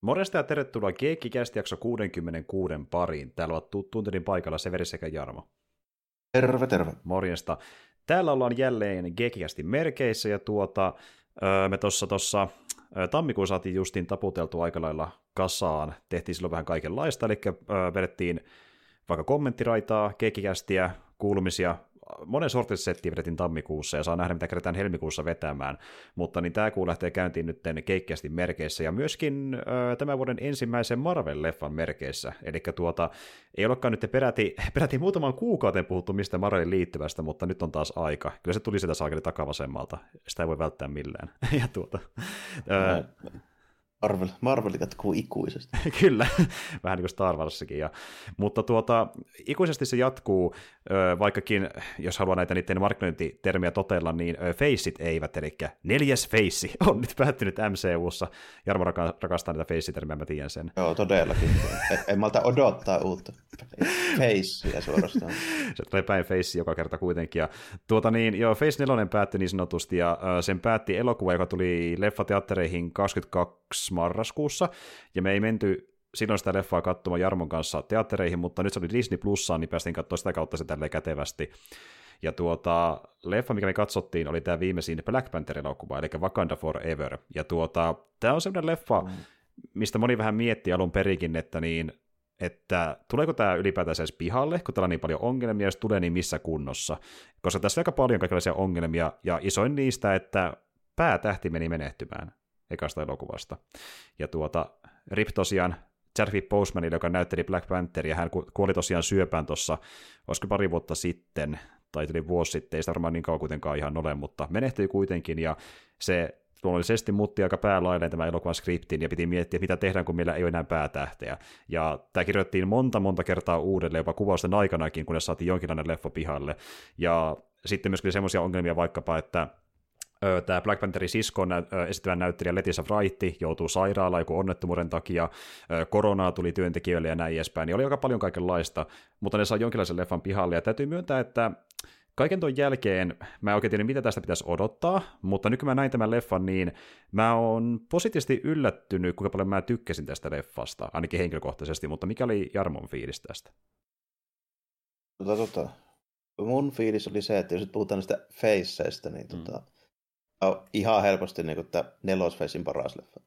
Morjesta ja tervetuloa Geekkicast jakso 66 pariin. Täällä on tuntelin paikalla Severi sekä Jarmo. Terve, terve. Morjesta. Täällä ollaan jälleen Geekkicastin merkeissä ja me tuossa tammikuun saatiin justiin taputeltu aika lailla kasaan. Tehtiin silloin vähän kaikenlaista, eli vedettiin vaikka kommenttiraitaa, Geekkicastiä, kuulumisia, monen sortista settiä vedettiin tammikuussa ja saa nähdä, mitä kerätään helmikuussa vetämään, mutta niin tämä kuu lähtee käyntiin nyt Geekkicastin merkeissä ja myöskin tämän vuoden ensimmäisen Marvel-leffan merkeissä, eli ei olekaan nyt peräti muutaman kuukauden puhuttu mistä Marvelin liittyvästä, mutta nyt on taas aika. Kyllä se tuli sitä saakeli takavasemmalta, sitä ei voi välttää millään. Ja Marvel jatkuu ikuisesti. Kyllä, vähän niin kuin Star Warsikin. Mutta ikuisesti se jatkuu, vaikkakin, jos haluaa näitä niiden markkinointitermiä totella, niin feissit eivät, eli 4. feissi on nyt päättynyt MCUssa. Jarmo rakastaa näitä feissitermiä, mä tiedän sen. Joo, todellakin. En malta odottaa uutta feissiä suorastaan. Se tulee päin feissi joka kerta kuitenkin. Ja, Face 4 päättyi niin sanotusti, ja sen päätti elokuva, joka tuli leffateattereihin 22. marraskuussa, ja me ei menty silloin sitä leffaa katsomaan Jarmon kanssa teattereihin, mutta nyt se oli Disney Plussaan, niin päästiin katsomaan sitä kautta se tälleen kätevästi. Ja leffa, mikä me katsottiin, oli tämä viimeisin Black Panther-elokuva, eli Wakanda Forever. Ja tämä on semmoinen leffa, mistä moni vähän miettii alun perikin, että tuleeko tämä ylipäätään edes pihalle, kun täällä on niin paljon ongelmia, jos tulee, niin missä kunnossa. Koska tässä on aika paljon kaikenlaisia ongelmia, ja isoin niistä, että päätähti meni menehtymään ekasta elokuvasta. Ja RIP tosiaan Chadwick Bosemanille, joka näytteli Black Pantheria, hän kuoli tosiaan syöpään tuossa, olisiko pari vuotta sitten, tai yli vuosi sitten, ei sitä varmaan niin kauan kuitenkaan ihan ole, mutta menehtyi kuitenkin, ja se luonnollisesti muutti aika päälailleen tämän elokuvan skriptin, ja piti miettiä, mitä tehdään, kun meillä ei ole enää päätähteä. Ja tämä kirjoitettiin monta kertaa uudelleen, jopa kuvausten aikanakin, kunnes saatiin jonkinlainen leffo pihalle. Ja sitten myöskin semmoisia ongelmia vaikkapa, että tämä Black Pantherin sisko esittävän näyttelijä Letitia Wright joutuu sairaalaan joku onnettomuuden takia, koronaa tuli työntekijöille ja näin edespäin, niin oli aika paljon kaikenlaista, mutta ne saa jonkinlaisen leffan pihalle, ja täytyy myöntää, että kaiken tuon jälkeen mä en oikein tiedä, mitä tästä pitäisi odottaa, mutta nyt kun mä näin tämän leffan, niin mä oon positiivisesti yllättynyt, kuinka paljon mä tykkäsin tästä leffasta, ainakin henkilökohtaisesti, mutta mikä oli Jarmon fiilis tästä? Mun fiilis oli se, että jos nyt puhutaan niistä faceista, niin ihan helposti niin kuin tämä nelosfeissin paras leffa.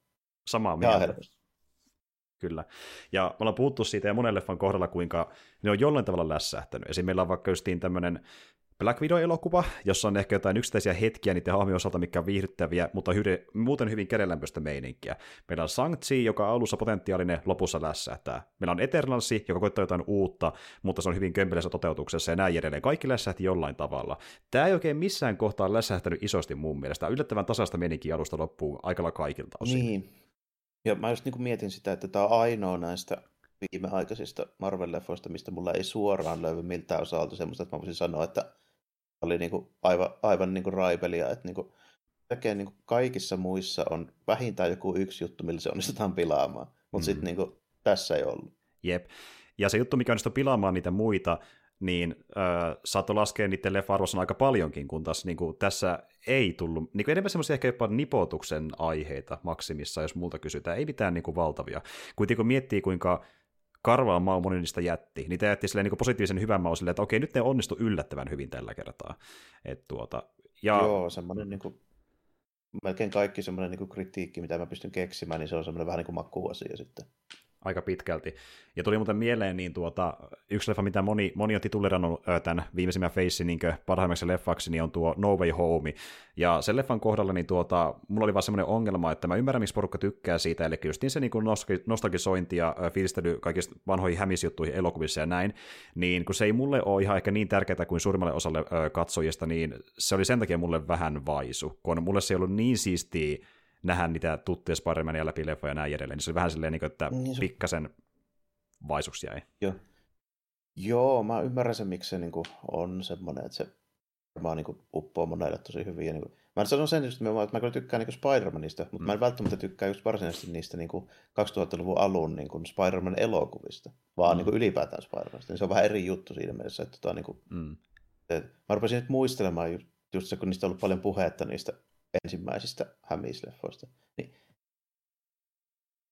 Samaa mieltä. Ihan helposti. Kyllä. Ja me ollaan puhuttu siitä ja monen leffan kohdalla, kuinka ne on jollain tavalla lässähtänyt. Esimerkiksi meillä on vaikka justiin tämmöinen Black Widow-elokuva, jossa on ehkä jotain yksittäisiä hetkiä niiden hahmien osalta, mikä on viihdyttäviä, mutta muuten hyvin kädenlämpöistä meininkiä. Meillä on Shang-Chi, joka on alussa potentiaalinen, lopussa lässähtää. Meillä on Eternals, joka koittaa jotain uutta, mutta se on hyvin kömpelessä toteutuksessa ja näin edelleen. Kaikki lässähti jollain tavalla. Tämä ei oikein missään kohtaa lässähtänyt isosti mun mielestä. Yllättävän tasaista meininkiä alusta loppuun aikalla kaikilta osin. Niin. Ja mä just niin mietin sitä, että tämä on ainoa näistä viimeaikaisista Marvel-leffoista, mistä mulla ei suoraan löydy miltään osalta semmoista, että mä voisin sanoa, että oli niinku aivan niinku raipelia, että niinku, niinku kaikissa muissa on vähintään joku yksi juttu, millä se onnistutaan pilaamaan, mutta sitten niinku, tässä ei ollut. Jep, ja se juttu, mikä onnistui pilaamaan niitä muita, niin saattoi laskea niiden leffa-arvossa aika paljonkin, kun taas niinku, tässä ei tullut, niinku, enemmän semmoisia ehkä jopa nipotuksen aiheita maksimissa, jos multa kysytään, ei mitään niinku, valtavia. Kuitenkin kun miettii, kuinka karvaan maa moni niistä jätti. Niitä jätti silleen niin positiivisen hyvän maun silleen, että okei, nyt ne onnistu yllättävän hyvin tällä kertaa. Et Joo, semmoinen niin kuin, melkein kaikki semmoinen niin kuin kritiikki, mitä mä pystyn keksimään, niin se on semmoinen vähän niin kuin makuasia sitten. Aika pitkälti. Ja tuli muuten mieleen niin yksi leffa, mitä moni on titulerannut tämän viimeisimmän feissin niin parhaimmaksi leffaksi, niin on tuo No Way Home. Ja sen leffan kohdalla niin mulla oli vaan semmoinen ongelma, että mä ymmärrän, miksi porukka tykkää siitä, eli just niin se niin nostalgisointi ja fiilistely kaikista vanhoihin hämisjuttuihin elokuvissa ja näin, niin kun se ei mulle ole ihan ehkä niin tärkeää kuin suurimmalle osalle katsojista, niin se oli sen takia mulle vähän vaisu, kun mulle se ei ollut niin siistiä nähdä niitä tuttuja Spider-Mania läpi leffoja ja näin edelleen, niin se oli vähän silleen, että pikkasen vaisuksi jäi. Joo, mä ymmärrän sen, miksi se on semmoinen, että se varmaan uppoo monelle tosi hyvin. Ja mä sanon sen, että mä kyllä tykkään Spider-Manista, mutta mä en välttämättä tykkää just varsinaisesti niistä 2000-luvun alun Spider-Man-elokuvista, vaan ylipäätään Spider-Manista. Se on vähän eri juttu siinä mielessä. Että mä rupesin nyt muistelemaan just se, kun niistä on ollut paljon puhetta niistä ensimmäisistä hämisleffoista. Niin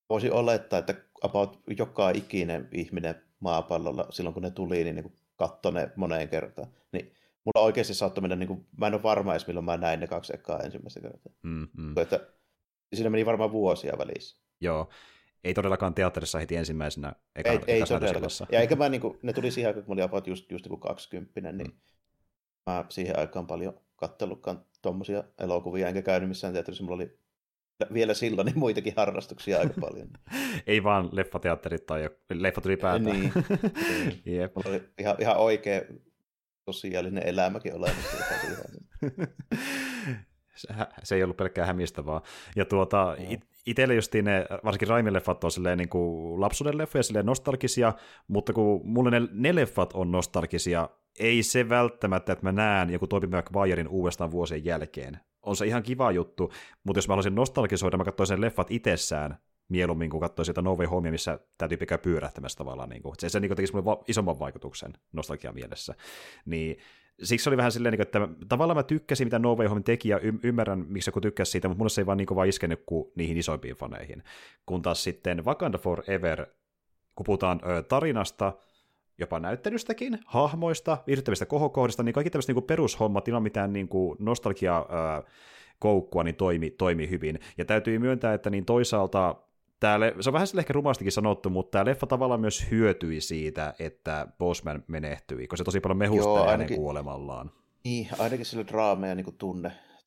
voisi olettaa, että about joka ikinen ihminen maapallolla silloin, kun ne tuli, niin katsoi ne moneen kertaan. Niin mulla oikeasti saattoi mennä, niin kuin, mä en ole varma edes, milloin mä näin ne kaksi ekaa ensimmäistä kertaa. Että siinä meni varmaan vuosia välissä. Joo. Ei todellakaan teatterissa heti ensimmäisenä ekasnäytösillassa. Ja eikä mä, niin kuin, ne tuli siihen aikaan, kun mä olin about just niin kuin 20, niin mä siihen aikaan paljon katsellutkaan tommosia elokuvia, enkä käynyt missään teatterissa. Mulla oli vielä silloin niin muitakin harrastuksia aika paljon. Ei vaan leffateatterit tai leffat ylipäätään. Niin. Jep. Mulla oli ihan oikea sosiaalinen elämäkin olemassa. Se ei ollut pelkkää hämistä vaan. Ja itselle justiin ne, varsinkin Raimin leffat on silleen niin kuin lapsuuden leffoja, silleen nostalgisia, mutta kun mulle ne leffat on nostalgisia, ei se välttämättä, että mä näen joku Tobey Maguiren uudestaan vuosien jälkeen. On se ihan kiva juttu, mutta jos mä haluaisin nostalgisoida, mä katsoin sen leffat itsessään mieluummin, kun katsoin sitä No Way Homea, missä tämä tyyppi käy pyörähtämässä tavallaan. Niin kuin. Se niin kuin tekisi mulle isomman vaikutuksen nostalgia mielessä. Niin, siksi oli vähän silleen, että tavallaan mä tykkäsin, mitä No Way Home teki, ja ymmärrän, miksi joku tykkäsi siitä, mutta mulle se ei vaan, niin vaan iskenyt kuin niihin isoimpiin faneihin. Kun taas sitten Wakanda Forever, kun puhutaan tarinasta, jopa näyttelystäkin, hahmoista, viihdyttävistä kohokohdista, niin kaikki tämmöiset niin perushommat ilman mitään niin nostalgiakoukkua niin toimi hyvin. Ja täytyy myöntää, että niin toisaalta, se on vähän sille ehkä rumastikin sanottu, mutta tämä leffa tavallaan myös hyötyi siitä, että Boseman menehtyi, koska se tosi paljon mehustaa hänen kuolemallaan. Niin, ainakin sillä draama ja niin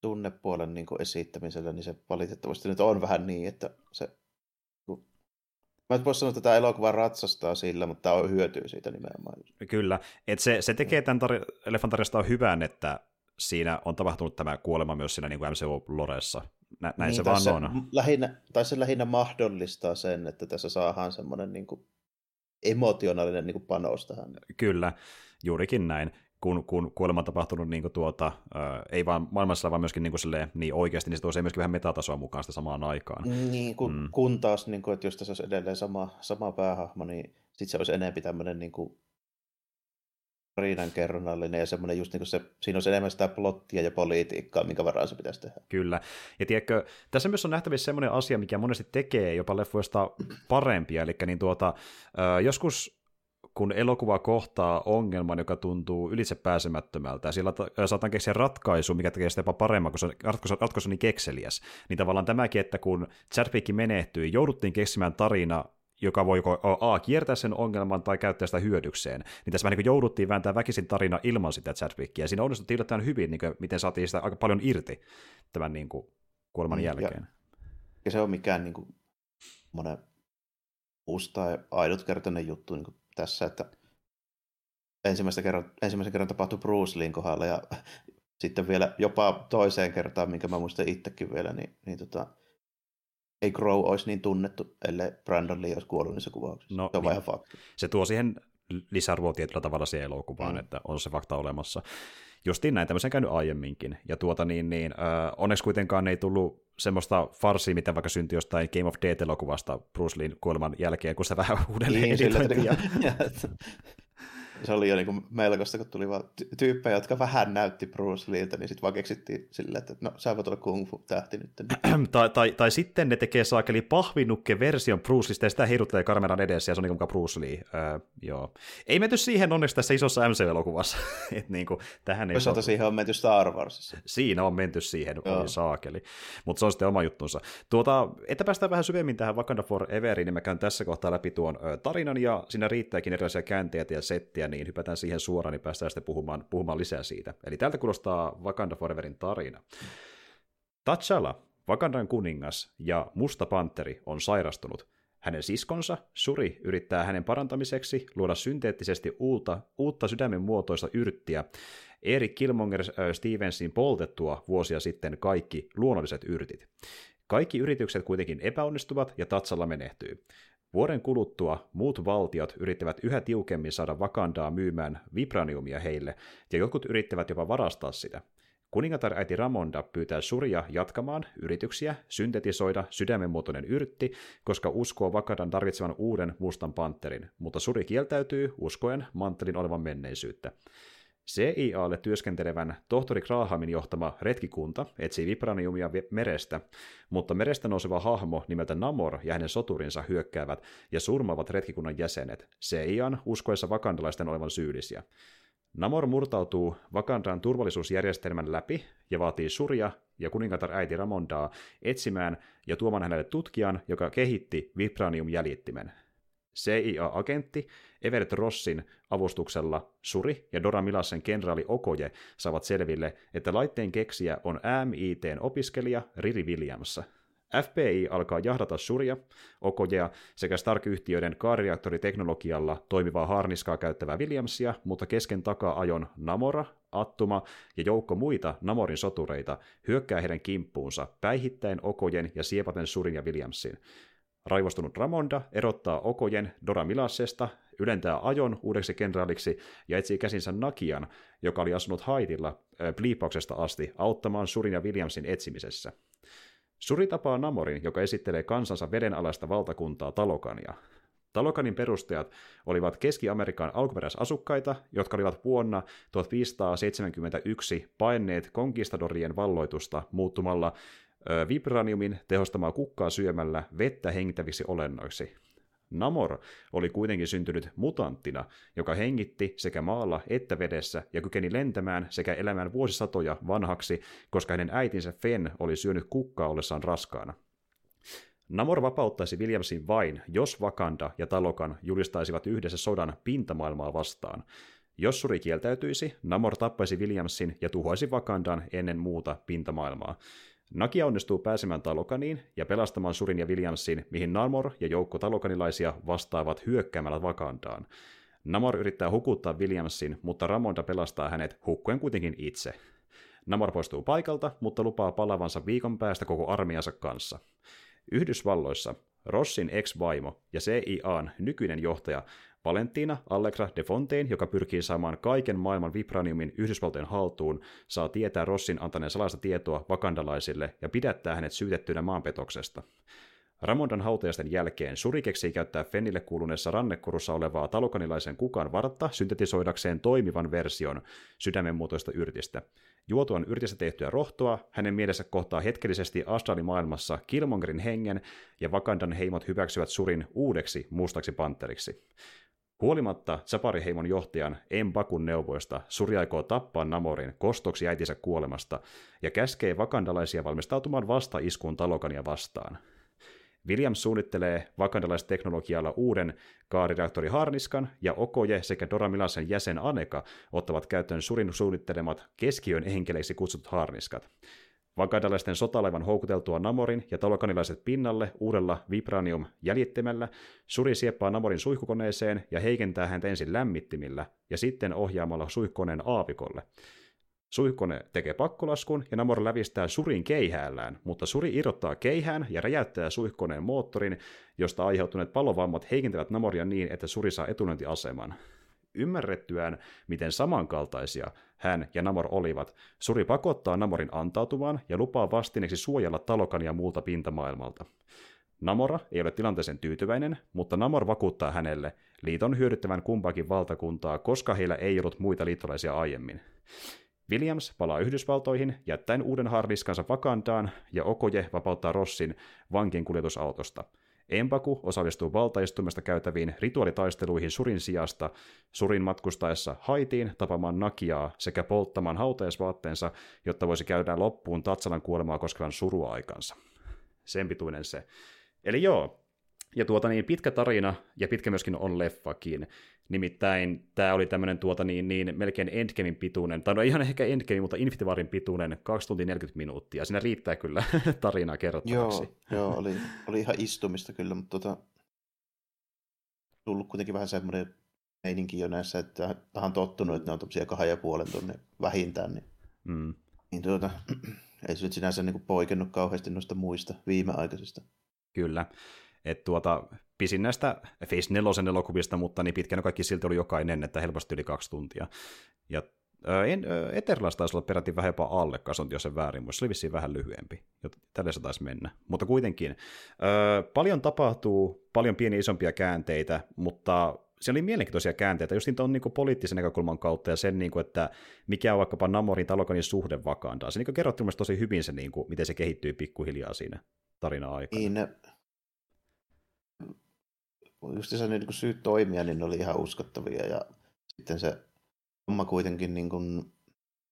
tunnepuolen niin esittämisellä, niin se valitettavasti nyt on vähän niin, että se... Mä et voi sanoa, että tämä elokuva ratsastaa sillä, mutta tämä hyötyy siitä nimenomaan. Kyllä, että se tekee tämän leffan tarjastaan hyvän, että siinä on tapahtunut tämä kuolema myös siinä niin kuin MCU-loressa. Näin niin, se vaan on. Se lähinnä mahdollistaa sen, että tässä saadaan semmoinen niin kuin emotionaalinen niin kuin panos tähän. Kyllä, juurikin näin. Kun kuolema on tapahtunut niin kuin ei vaan maailmassa, vaan myöskin niin kuin silleen, niin oikeasti, niin se tuo myöskin vähän metatasoa mukaan sitä samaan aikaan. Niin, kun taas, niin kuin, että jos tässä olisi edelleen sama päähahmo, niin sitten se olisi enemmän tämmöinen niin kuin riinankerronnallinen ja semmoinen just niin kuin se, siinä olisi enemmän sitä plottia ja politiikkaa, minkä varaan se pitäisi tehdä. Kyllä. Ja tiedätkö, tässä myös on nähtävissä semmoinen asia, mikä monesti tekee jopa leffoista parempia, eli niin joskus kun elokuva kohtaa ongelman, joka tuntuu ylitse pääsemättömältä, ja siellä saataan keksiä ratkaisu, mikä tekee sitä jopa paremmin, kun se ratkaisu on niin kekseliäs. Niin tavallaan tämäkin, että kun Chadwick menehtyi, jouduttiin keksimään tarina, joka voi kiertää sen ongelman tai käyttää sitä hyödykseen. Niin tässä vähän niin jouduttiin vääntämään väkisin tarina ilman sitä Chadwickia, ja siinä onnistuttiin yllättäen hyvin, niin kuin, miten saatiin sitä aika paljon irti tämän niin kuin kuoleman jälkeen. Ja se on mikään niin kuin, monen uusi tai ainutkertainen juttu, niin kuin tässä, että ensimmäisen kerran tapahtui Bruce Leen kohdalla ja sitten vielä jopa toiseen kertaan, minkä mä muistan itsekin vielä, niin ei Crow olisi niin tunnettu, ellei Brandon Lee olisi kuollut niissä kuvauksissa. No, se on niin, ihan fakta. Se tuo siihen lisäarvoa tietyllä tavalla siihen elokuvaan, että on se fakta olemassa. Justiin näin tämmöisen käynyt aiemminkin. Ja onneksi kuitenkaan ei tullut semmoista farsia, mitä vaikka syntyi jostain Game of Death-elokuvasta Bruce Leen kuoleman jälkeen, kun se vähän uudelleen editointia. Se oli jo niin melkoista, kun tuli vaan tyyppejä, jotka vähän näytti Bruce Leeltä, niin sitten vaan keksittiin silleen, että no, sä voit olla kung fu-tähti nyt. tai sitten ne tekee saakeli pahvinukke-version Bruce Leesta, ja sitä heiruttelee kameran edessä, ja se on niin kuin Bruce Lee. Joo. Ei menty siihen onneksi tässä isossa MCU-elokuvassa. Niin toisaalta siihen on menty Star Warsissa. Siinä on menty siihen, oli saakeli. Mutta se on sitten oma juttunsa. Että päästään vähän syvemmin tähän Wakanda Foreveriin, niin mä käyn tässä kohtaa läpi tuon tarinan, ja siinä riittääkin erilaisia käänteitä ja settiä, niin hypätään siihen suoraan, niin päästään sitten puhumaan lisää siitä. Eli tältä kuulostaa Wakanda Foreverin tarina. T'Challa, Wakandan kuningas ja Musta Panteri, on sairastunut. Hänen siskonsa, Shuri, yrittää hänen parantamiseksi luoda synteettisesti uutta sydämen muotoista yrttiä, Eric Killmonger Stevensin poltettua vuosia sitten kaikki luonnolliset yrtit. Kaikki yritykset kuitenkin epäonnistuvat ja T'Challa menehtyy. Vuoden kuluttua muut valtiot yrittävät yhä tiukemmin saada Wakandaa myymään vibraniumia heille, ja jotkut yrittävät jopa varastaa sitä. Kuningatar-äiti Ramonda pyytää Shuria jatkamaan yrityksiä syntetisoida sydämenmuotoinen yrtti, koska uskoo Wakandan tarvitsevan uuden mustan panterin, mutta Shuri kieltäytyy uskoen mantelin olevan menneisyyttä. CIA:lle työskentelevän tohtori Grahamin johtama retkikunta etsii vibraniumia merestä, mutta merestä nouseva hahmo nimeltä Namor ja hänen soturinsa hyökkäävät ja surmaavat retkikunnan jäsenet, CIA:n uskoessa wakandalaisten olevan syyllisiä. Namor murtautuu Wakandan turvallisuusjärjestelmän läpi ja vaatii Shuria ja kuningatar äiti Ramondaa etsimään ja tuomaan hänelle tutkijan, joka kehitti vibranium-jäljittimen. CIA-agentti Everett Rossin avustuksella Shuri ja Dora Milassen kenraali Okoye saavat selville, että laitteen keksijä on MIT:n opiskelija Riri Williams. FBI alkaa jahdata Shuria, Okoyea sekä Stark-yhtiöiden K-reaktoriteknologialla toimivaa haarniskaa käyttävää Williamsia, mutta kesken takaa-ajon Namora, Attuma ja joukko muita Namorin sotureita hyökkää heidän kimppuunsa päihittäen Okoyen ja siepaten Shurin ja Williamsin. Raivostunut Ramonda erottaa Okoyen Dora Milassesta, ylentää ajon uudeksi kenraaliksi ja etsii käsinsä Nakian, joka oli asunut Haitilla bliipauksesta asti auttamaan Shurin ja Williamsin etsimisessä. Shuri tapaa Namorin, joka esittelee kansansa vedenalaista valtakuntaa Talokania. Talokanin perustajat olivat Keski-Amerikan alkuperäisasukkaita, jotka olivat vuonna 1571 paenneet konkistadorien valloitusta muuttumalla vibraniumin tehostamaa kukkaa syömällä vettä hengittäviksi olennoiksi. Namor oli kuitenkin syntynyt mutanttina, joka hengitti sekä maalla että vedessä ja kykeni lentämään sekä elämään vuosisatoja vanhaksi, koska hänen äitinsä Fen oli syönyt kukkaa ollessaan raskaana. Namor vapauttaisi Williamsin vain, jos Wakanda ja Talokan julistaisivat yhdessä sodan pintamaailmaa vastaan. Jos Shuri kieltäytyisi, Namor tappaisi Williamsin ja tuhoisi Wakandan ennen muuta pintamaailmaa. Nakia onnistuu pääsemään Talokaniin ja pelastamaan Shurin ja Williamsin, mihin Namor ja joukko talokanilaisia vastaavat hyökkäämällä Wakandaan. Namor yrittää hukuttaa Williamsin, mutta Ramonda pelastaa hänet hukkoen kuitenkin itse. Namor poistuu paikalta, mutta lupaa palavansa viikon päästä koko armeijansa kanssa. Yhdysvalloissa Rossin ex-vaimo ja CIA:n nykyinen johtaja Valentina Allegra de Fontaine, joka pyrkii saamaan kaiken maailman vibraniumin Yhdysvaltojen haltuun, saa tietää Rossin antaneen salaista tietoa wakandalaisille ja pidättää hänet syytettynä maanpetoksesta. Ramondan hautajaisten jälkeen Shuri keksii käyttää Fennille kuuluneessa rannekurussa olevaa talokanilaisen kukan vartta syntetisoidakseen toimivan version sydämenmuotoista yrtistä. Juotuaan yrtistä tehtyä rohtoa, hänen mielessä kohtaa hetkellisesti astraalimaailmassa Killmongerin hengen ja Wakandan heimot hyväksyvät Shurin uudeksi mustaksi panteriksi. Huolimatta Zapari-heimon johtajan M'Bakun neuvoista Shuri aikoo tappaa Namorin kostoksi äitinsä kuolemasta ja käskee wakandalaisia valmistautumaan vastaiskuun Talokania vastaan. Williams suunnittelee wakandalaisteknologialla uuden K-reaktori haarniskan ja Okoye sekä Dora Milassen jäsen Aneka ottavat käyttöön Shurin suunnittelemat keskiön enkeleiksi kutsutut haarniskat. Wakandalaisten sotalaivan houkuteltua Namorin ja talokanilaiset pinnalle uudella vibranium-jäljittimellä Shuri sieppaa Namorin suihkukoneeseen ja heikentää häntä ensin lämmittimillä ja sitten ohjaamalla suihkukoneen aavikolle. Suihkone tekee pakkolaskun ja Namor lävistää Shurin keihäällään, mutta Shuri irrottaa keihään ja räjäyttää suihkukoneen moottorin, josta aiheutuneet palovammat heikentävät Namoria niin, että Shuri saa etulyöntiaseman. Ymmärrettyään, miten samankaltaisia hän ja Namor olivat, Shuri pakottaa Namorin antautumaan ja lupaa vastineeksi suojella Talokania muulta pintamaailmalta. Namora ei ole tilanteeseen tyytyväinen, mutta Namor vakuuttaa hänelle liiton hyödyttävän kumpaakin valtakuntaa, koska heillä ei ollut muita liittolaisia aiemmin. Williams palaa Yhdysvaltoihin, jättäen uuden haarniskansa Wakandaan, ja Okoye vapauttaa Rossin vankien kuljetusautosta. M'Baku osallistuu valtaistumista käytäviin rituaalitaisteluihin Shurin sijasta, Shurin matkustaessa Haitiin tapaamaan Nakiaa sekä polttamaan hautajaisvaatteensa, jotta voisi käydä loppuun T'Challan kuolemaa koskevan suruaikansa. Sen pituinen se. Eli joo. Ja pitkä tarina, ja pitkä myöskin on leffakin. Nimittäin tämä oli tämmöinen melkein Endgamein pituinen, tai no ihan ehkä Endgame, mutta Infinity Warin pituinen, 2 tuntia 40 minuuttia. Siinä riittää kyllä tarinaa kerrottavaksi. Joo, oli ihan istumista kyllä, mutta tullut kuitenkin vähän semmoinen meininki jo näissä, että tähän on tottunut, että ne on tommosia 2,5 tunnin vähintään, niin ei se nyt sinänsä niin kuin poikennut kauheasti noista muista viimeaikaisista. Kyllä. Että pisin näistä Phase 4:n elokuvista, mutta niin pitkään kaikki silti oli jokainen, että helposti yli 2 tuntia. Ja Eterlas taisi olla peräti vähän jopa alle, jos sen väärin muista, se oli vissiin vähän lyhyempi, tälle se taisi mennä. Mutta kuitenkin, paljon tapahtuu, paljon pieniä isompia käänteitä, mutta se oli mielenkiintoisia käänteitä, just niitä on niin kuin poliittisen näkökulman kautta ja sen, niin kuin, että mikä on vaikkapa Namorin Talokanin suhde Wakandaan. Se niin kuin kerrottiin myös tosi hyvin, se, niin kuin, miten se kehittyy pikkuhiljaa siinä tarinaa aikana. Niin, just se niin kuin syyt toimia, niin ne oli ihan uskottavia ja sitten se homma kuitenkin niin kuin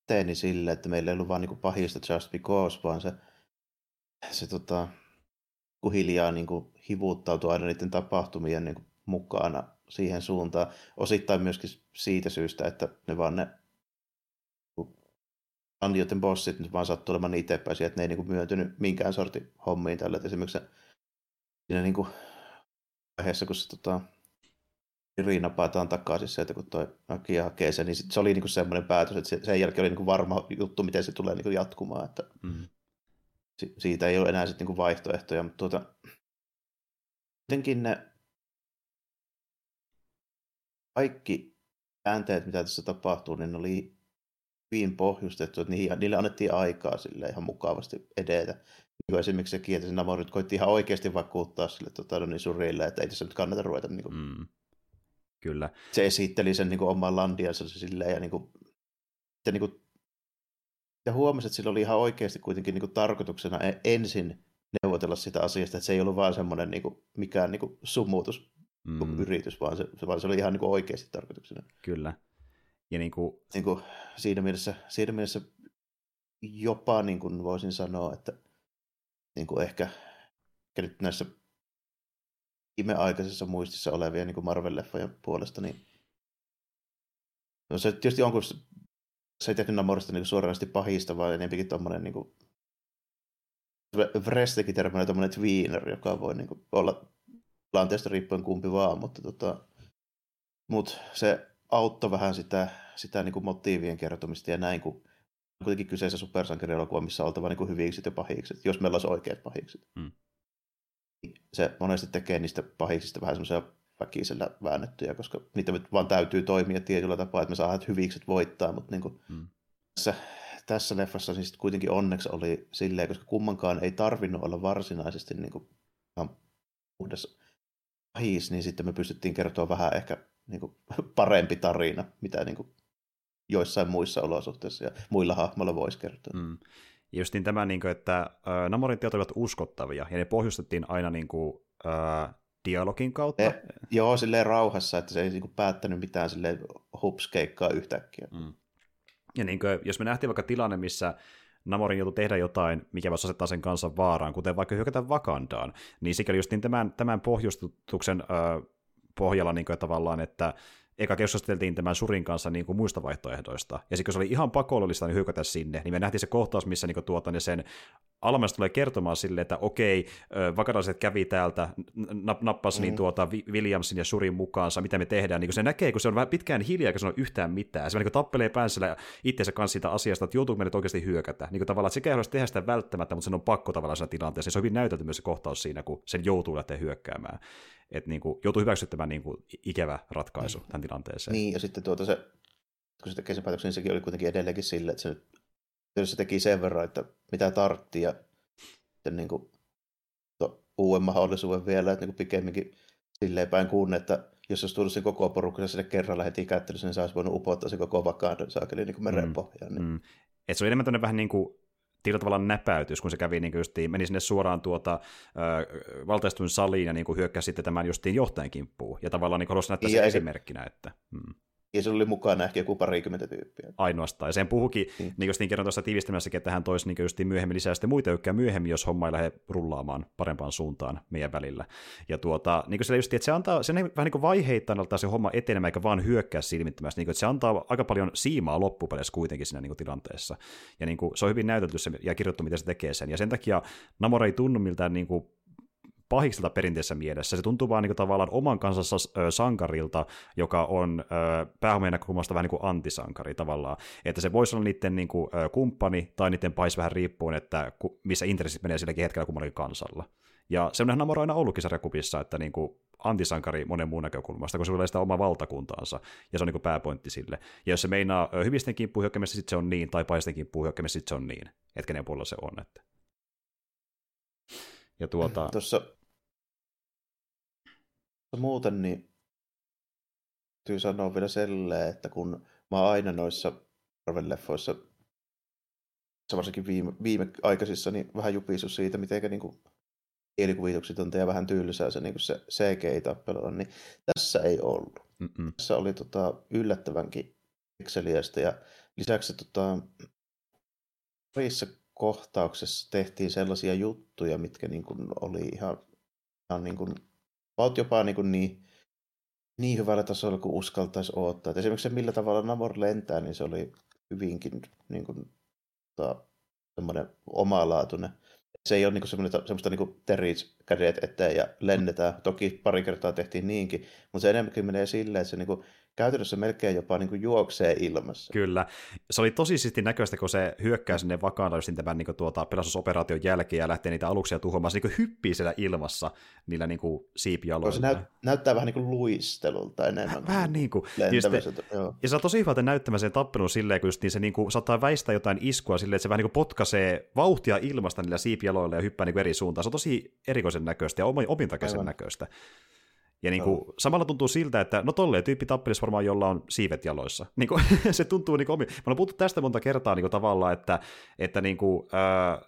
teeni sille, että meillä ei ollut vaan niin kuin pahista just because, vaan se kun hiljaa niin kuin hivuuttautui aina niiden tapahtumien niin kuin mukana siihen suuntaan. Osittain myöskin siitä syystä, että ne vaan ne anjoiden bossit nyt vaan sattuu olemaan niin itsepäisiä, että ne ei niin kuin myöntynyt minkään sortin hommiin tällä. Et esimerkiksi siinä niin kuin vaiheessa, kun se Riri napataan takaisin sieltä, kun toi Nakia hakee sen, niin sit se oli niin kuin semmoinen päätös, että sen jälkeen oli niin kuin varma juttu, miten se tulee niin kuin jatkumaan. Että siitä ei ole enää sitten niinku vaihtoehtoja, mutta jotenkin ne kaikki äänteet, mitä tässä tapahtuu, niin ne oli hyvin pohjustettu, että niille annettiin aikaa sille ihan mukavasti edetä. Niin esimerkiksi sekin, että se Namor nyt koitti ihan oikeasti vakuuttaa sille niin Shurille, että ei tässä nyt kannata ruveta. Niin kuin... Kyllä. Se esitteli sen niin oman landiansa silleen ja niin kuin ja huomasin, että sillä oli ihan oikeasti kuitenkin niin kuin tarkoituksena ensin neuvotella sitä asiasta, että se ei ollut vaan semmoinen niin kuin, mikään niin kuin sumutus yritys, vaan se oli ihan niin kuin oikeasti tarkoituksena. Kyllä. Ja niin kuin siinä mielessä jopa niin kuin voisin sanoa, että niin kuin ehkä nyt näissä imeaikaisessa muistissa olevia niin kuin Marvel-leffoja puolesta, niin no se tietysti on, kun se ei tehnyt Namorista niin suoranaisesti pahista, vaan enempikin tommoinen niin wrestlekin terminä tommoinen tweener, joka voi niin kuin, olla tilanteesta riippuen kumpi vaan, mutta se auttoi vähän sitä niin kuin motiivien kertomista ja näin, kun kuitenkin kyseessä supersankarielokuva, missä on oltava niin kuin hyvikset ja pahikset, jos meillä olisi oikeat pahikset. Se monesti tekee niistä pahiksista vähän semmoisia väkisellä väännettyjä, koska niitä vaan täytyy toimia tietyllä tapaa, että me saadaan hyvikset voittaa, mutta niin kuin tässä leffassa niin kuitenkin onneksi oli silleen, koska kummankaan ei tarvinnut olla varsinaisesti niin kuin puhdas pahis, niin sitten me pystyttiin kertoa vähän ehkä niin kuin parempi tarina, mitä niin kuin joissain muissa olosuhteissa ja muilla hahmoilla voisi kertoa. Just niin tämä, niin kuin, että Namorin teot olivat uskottavia ja ne pohjustettiin aina niin kuin, dialogin kautta. Joo, silleen rauhassa, että se ei niin kuin päättänyt mitään silleen hupskeikkaa yhtäkkiä. Ja niin kuin, jos me nähtiin vaikka tilanne, missä Namorin joutui tehdä jotain, mikä voisi asettaa sen kanssa vaaraan, kuten vaikka hyökätä Wakandaan, niin sikäli just niin tämän pohjustuksen pohjalla niin kuin, tavallaan, että eka keskusteltiin tämän Shurin kanssa niin kuin muista vaihtoehdoista, ja sitten kun se oli ihan pakollista niin hyökätä sinne, niin me nähtiin se kohtaus, missä niin kuin, niin sen Almas tulee kertomaan silleen, että okei, vakadalliset kävi täältä, nappasi niin Williamsin ja Shurin mukaansa, mitä me tehdään. Niin kun se näkee, kun se on vähän pitkään hiljaa, kun se on yhtään mitään. Se niin tappelee päänsä itseensä kanssa siitä asiasta, että joutuuko me nyt oikeasti hyökätä. Niin tavallaan, että sekä ei haluaisi tehdä sitä välttämättä, mutta sen on pakko tavallaan siinä tilanteessa. Se on hyvin näytelty myös se kohtaus siinä, kun sen joutuu lähteä hyökkäämään. Että niin joutuu hyväksyttämään niin ikävä ratkaisu tämän tilanteeseen. Niin, ja sitten se, kun se tekee sen päätöksen, niin sekin oli kuitenkin edelleenkin sille, että se nyt se teki sen verran, että mitä tartti ja sitten niin kuin, uuden mahdollisuuden vielä, että niin pikemminkin silleen päin kun, että jos olisi tullut sen koko porukka sinne kerralla heti kättelyssä, niin se olisi voinut upottaa sen koko Wakandan saakeliin niin merenpohjaan. Niin. Että se oli enemmän tämmöinen vähän niin kuin tietyllä tavallaan näpäytys, kun se kävi niin justiin, meni sinne suoraan valtaistuin saliin ja niin kuin hyökkäsi sitten tämän justiin johtajan kimppuun. Ja tavallaan niin haluaisi näyttää sen esimerkkinä, että... Ja se oli mukana ehkä joku parikymmentä tyyppiä. Ainoastaan. Ja sen puhukin, niin kerron tuossa tiivistelmässäkin, että hän toisi niin myöhemmin lisää sitten muita ykkä myöhemmin, jos homma ei lähde rullaamaan parempaan suuntaan meidän välillä. Ja niin se just, että se antaa sen vähän niin kuin vaiheittain altaa se homma etenemään, eikä vaan hyökkää silmittömästi. Niin se antaa aika paljon siimaa loppupeleissä kuitenkin siinä niin tilanteessa. Ja niin kuin, se on hyvin näytelty se, ja kirjoittu, miten se tekee sen. Ja sen takia Namor ei tunnu miltään... Niin kuin pahikselta perinteessä mielessä. Se tuntuu vaan niin kuin, tavallaan oman kansansa sankarilta, joka on päähomien näkökulmasta vähän niin kuin antisankari tavallaan. Että se voisi olla niiden niin kuin, kumppani tai niiden pahis vähän riippuen, että missä intressit menee silläkin hetkellä kummallakin kansalla. Ja semmoinen Namor on aina ollutkin sarjakuvissa, että niin kuin, antisankari monen muun näkökulmasta, kun se tulee sitä omaa valtakuntaansa, ja se on niin kuin, pääpointti sille. Ja jos se meinaa hyvisten kimppuun hyökkäämässä, sitten se on niin, tai pahisten kimppuun hyökkäämässä, sitten se on niin. Että kenen puolella se on. Että. Ja Tuossa muuten, niin täytyy sanoa vielä selleen, että kun mä oon aina noissa Marvel-leffoissa, varsinkin viimeaikaisissa, niin vähän jupissus siitä, mitenkä niinku mielikuvituksetonta ja vähän tylsää se, niinku se CGI-tappelu on, niin tässä ei ollut. Mm-mm. Tässä oli yllättävänkin pikseliästä ja lisäksi parissa kohtauksessa tehtiin sellaisia juttuja, mitkä niinku oli ihan niinku, oot jopa niinku niin hyvällä tasolla kuin uskaltaisi odottaa. Et esimerkiksi se, millä tavalla Namor lentää, niin se oli hyvinkin niinku semmoinen omalaatuinen. Se ei ole niinku semmoista niinku terits kädet eteen ja lennetään. Toki pari kertaa tehtiin niinkin, mutta se enemmänkin menee silleen, että se niinku käytännössä melkein jopa niinku juoksee ilmassa. Kyllä. Se oli tosi siisti näköistä, kun se hyökkää sinne Wakandaan just tämän niinku pelastusoperaation jälkeen ja lähtee niitä aluksia tuhoamaan. Se niinku hyppii siellä ilmassa niillä niinku siipijaloilla. Se näyttää vähän niinku luistelulta enemmän. Vähän niinku. Ja se on tosi hyvältä näyttämään sen tappelun silleen, kun just niin se niinku saattaa väistää jotain iskua silleen, että se vähän niinku potkaisee vauhtia ilmasta niillä siipijaloilla ja hyppää niinku eri suuntaan. Se on tosi erikoisen näköistä ja omintakeisen näköistä. Ja niin kuin, samalla tuntuu siltä, että no tolleen tyyppi tappelis varmaan, jolla on siivet jaloissa. Niin kuin, se tuntuu niin kuin omin. Mä olen puhuttu tästä monta kertaa niin kuin tavallaan, että niin kuin,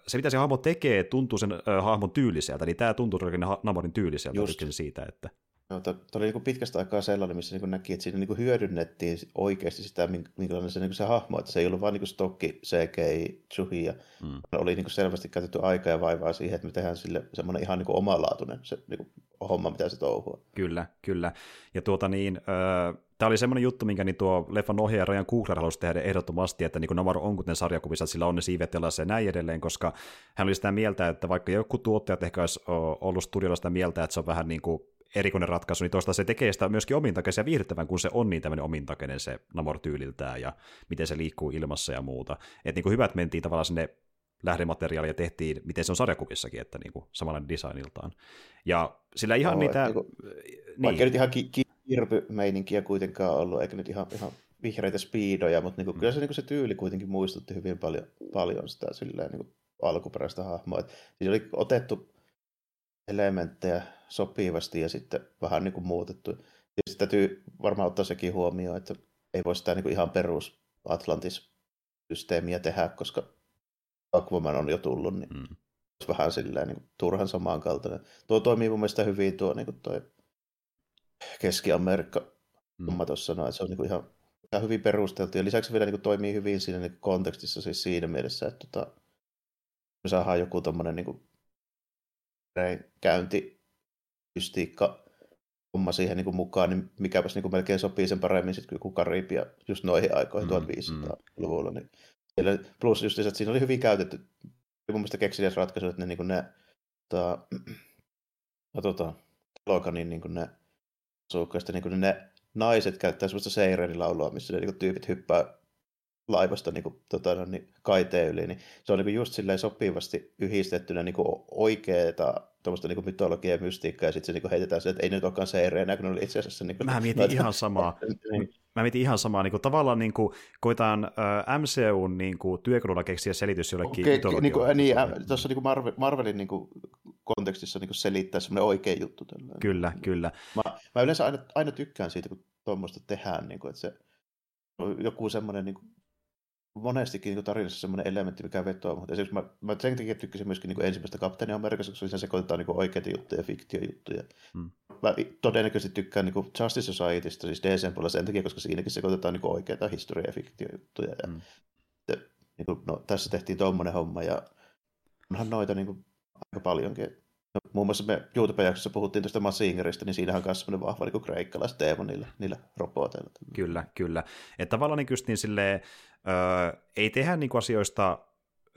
se mitä se hahmo tekee tuntuu sen hahmon tyyliseltä, niin tämä tuntuu Namorin tyyliseltä. Just. Siitä, että... No, tämä oli niin kuin pitkästä aikaa sellainen, missä niin kuin näki, että siinä niin kuin hyödynnettiin oikeasti sitä, minkälainen se, niin kuin se hahmo, että se ei ollut vain niin stokki, CGI, tsuhia. Mm. Oli niin kuin selvästi käytetty aikaa ja vaivaa siihen, että me tehdään sille semmoinen ihan niin kuin omalaatuinen se niin kuin homma, mitä se touhua. Kyllä, kyllä. Ja tämä oli semmoinen juttu, minkä niin tuo leffan ohjaaja Ryan Coogler halusi tehdä ehdottomasti, että niin Namor on kuten sarjakuvissa, että sillä on ne siivet jalassa ja näin edelleen, koska hän oli sitä mieltä, että vaikka joku tuottajat ehkä olisi ollut studiolla sitä mieltä, että se on vähän niin kuin erikoinen ratkaisu, niin toista se tekee sitä myöskin omintakeisen ja viihdyttävän, kun se on niin tämmöinen omintakeinen se Namor-tyyliltään ja miten se liikkuu ilmassa ja muuta. Että niin kuin hyvät mentiin tavallaan sinne lähdemateriaalia ja tehtiin, miten se on sarjakuvissakin, että niin kuin samanlainen designiltaan. Ja sillä ihan niitä... Niin. Vaikka nyt ihan kirpymeininkiä kuitenkaan ollut, eikä nyt ihan vihreitä speedoja, mutta niin kuin, kyllä se, niin kuin se tyyli kuitenkin muistutti hyvin paljon sitä silleen, niin kuin alkuperäistä hahmoa. Et siis oli otettu elementtejä sopivasti ja sitten vähän niin kuin muutettu. Tietysti täytyy varmaan ottaa sekin huomioon, että ei voi sitä niin kuin ihan perus Atlantis-systeemiä tehdä, koska Aquaman on jo tullut, niin vähän silleen niin kuin turhan samankaltainen. Tuo toimii mun mielestä hyvin tuo niin kuin toi Keski-Amerikka, mä tuossa sanoin, että se on niin kuin ihan hyvin perusteltu. Ja lisäksi vielä niin kuin toimii hyvin siinä niin kuin kontekstissa, siis siinä mielessä, että me saadaan joku tommoinen niin kuin käyntijustiikka homma siihen niin kuin mukaan, niin mikäpäs niin kuin melkein sopii sen paremmin sitten kuin Karibia just noihin aikoihin 1500-luvulla. Niin. Plus just se, että siinä oli hyvin käytetty. Mun mielestä keksiliäs ratkaisu, että ne niin kuin Talokanin niin kuin ne suukkaista, niin kuin ne naiset käyttää semmoista seirenilaulua, missä ne niin kuin tyypit hyppää laivasta niin kuin, kaiteen yli, niin se on niin kuin just silleen sopivasti yhdistettynä niin kuin oikeeta tuommoista niin kuin mytologiaa ja mystiikkaa, ja sitten se niin kuin heitetään se, että ei nyt olekaan seireenä, kun ne oli itse asiassa... Niin kuin, Mä mietin ihan samaa. Niin kuin, tavallaan niin kuin, koitaan MCUn niin kuin, työkalulla keksiä selitys jollekin mytologiaan. Niin, tuossa niin Marvelin niin kuin, kontekstissa niin kuin selittää semmoinen oikea juttu. Tällainen. Kyllä, kyllä. Mä yleensä aina tykkään siitä, kun tuommoista tehdään, niin kuin, että se joku semmoinen... Niin kuin, monestikin niin kuin tarinassa semmoinen elementti, mikä vetoaa, mutta esimerkiksi mä sen takia tykkäsin myöskin niin kuin ensimmäistä Captain Americasta, koska siinä sekoitetaan niin kuin oikeita juttuja ja fiktiojuttuja. Mä todennäköisesti tykkään niin kuin Justice Societysta, siis DC:n puolella sen takia, koska siinäkin sekoitetaan niin kuin oikeita historia- ja fiktiojuttuja. Niin kuin, tässä tehtiin tommoinen homma ja onhan noita niin kuin aika paljonkin. Muun muassa me YouTube-jaksossa puhuttiin tuosta Mazingerista, niin siinähän on myös sellainen vahva niin kreikkalaisteema niillä roboteilla. Kyllä, kyllä. Että tavallaan niin just niin silleen, ei tehdä niin asioista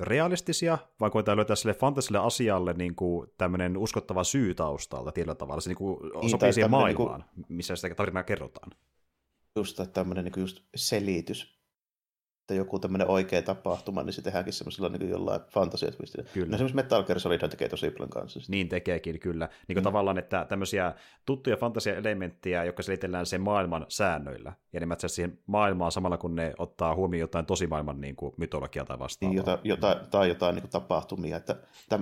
realistisia, vaan koetaan löytää sille fantasille asialle niin tämmöinen uskottava syy taustalta tietyllä tavalla. Se niin sopii siihen maailmaan, niin kuin, missä sitä tarinaa kerrotaan. Just tämmöinen niin just selitys. Että joku tämmöinen oikea tapahtuma, niin se tehdäänkin semmoisella niin jollain fantasiatmistillä. No esimerkiksi Metal Gear Solidhan tekee tosi paljon kanssa. Niin tekeekin, kyllä. Niin kuin tavallaan, että tämmöisiä tuttuja fantasiaelementtejä, jotka selitellään sen maailman säännöillä. Ja ne mätsää siihen maailmaan samalla, kun ne ottaa huomioon jotain tosimaailman niin kuin mytologiaa tai vastaavaa. Jotain niin kuin tapahtumia.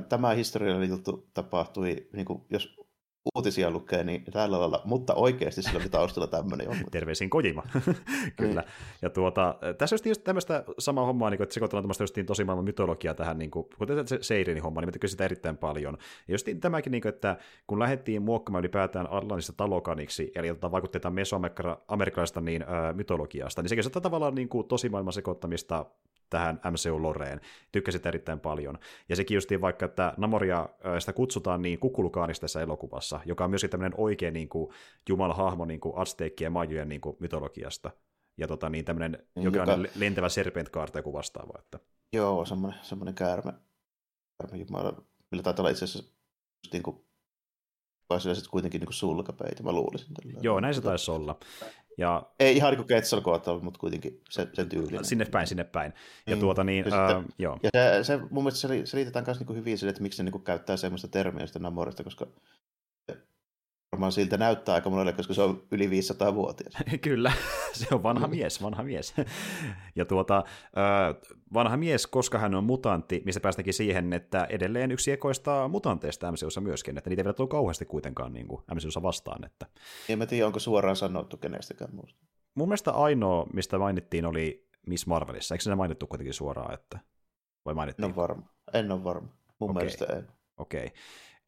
Tämä historiallinen juttu tapahtui, niin kuin, jos uutisia lukee, niin tällä lailla, mutta oikeasti sillä oli taustalla tämmöinen on. Terveisiin Kojima, kyllä. Mm. Ja tässä on tietysti tämmöistä samaa hommaa, niin kuin, että sekoitellaan tämmöistä tosi maailman mytologiaa tähän, niin kuin, kun se Seirinin homma, niin mä tykkään sitä erittäin paljon. Ja just tämäkin, niin kuin, että kun lähdettiin muokkamaan ylipäätään Atlantista Talokaniksi, eli otetaan vaikutteita mesoamerikkalaisesta niin, mytologiasta, niin se käsittää tavallaan niin kuin, tosi maailman sekoittamista tähän MCU-loreen. Tykkäsin sitä erittäin paljon. Ja sekin justiin vaikka, että Namoria sitä kutsutaan niin Kukulkaaniksi tässä elokuvassa, joka on myöskin tämmöinen oikea niin kuin jumalahahmo niin kuin azteekkien ja majujen niin kuin mytologiasta. Ja niin tämmöinen jokainen lentävä serpentkaarta joku vastaava. Että. Joo, semmoinen käärmejumala, millä taitaa olla itse asiassa niin kuin sitten kuitenkin niin kuin sulkapäitä, mä luulisin. Tällöin. Joo, näin se taisi olla. Ja ei ihan niin kuin Quetzalcoatl, mutta kuitenkin sen tyylinen. Sinne päin. Ja, joo. Ja se mun mielestä se liitetään myös niinku hyvin sille, että miksi ne niinku käyttää semmoista termiä sitä Namorista, koska varmaan siltä näyttää aika monelle, koska se on yli 500-vuotias. Kyllä, se on vanha mies. Ja vanha mies, koska hän on mutantti, mistä päästäänkin siihen, että edelleen yksi ekoista mutanteista MCUssa myöskin, että niitä ei vielä tule kauheasti kuitenkaan niin kuin MCUssa vastaan. Että. En mä tiedä, onko suoraan sanottu kenestäkään muusta. Mun mielestä ainoa, mistä mainittiin, oli Miss Marvelissa. Eikö se mainittu kuitenkin suoraan? Että. Vai mainittiin? En ole varma. Mun mielestä ei. Okei.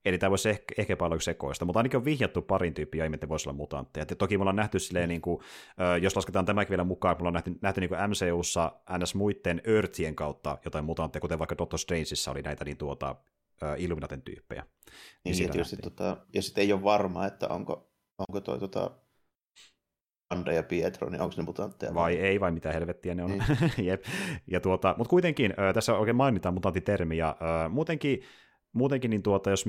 Eli tämä voisi ehkä paljon sekoista, mutta ainakin on vihjattu parin tyyppiä, ja miten voisi olla mutantteja. Ja toki me ollaan nähty silleen, niin kuin, jos lasketaan tämäkin vielä mukaan, me ollaan nähty niin kuin MCUssa ns. Muiden Earthien kautta jotain mutantteja, kuten vaikka Doctor Strangeissa oli näitä niin Illuminaten tyyppejä. Niin tietysti, ja sitten ei ole varmaa, että onko tuo Wanda ja Pietro, niin onko ne mutantteja? Vai mitä helvettiä ne on. Niin. Jep. Ja mutta kuitenkin, tässä oikein mainitaan mutanttitermiä. Muutenkin niin jos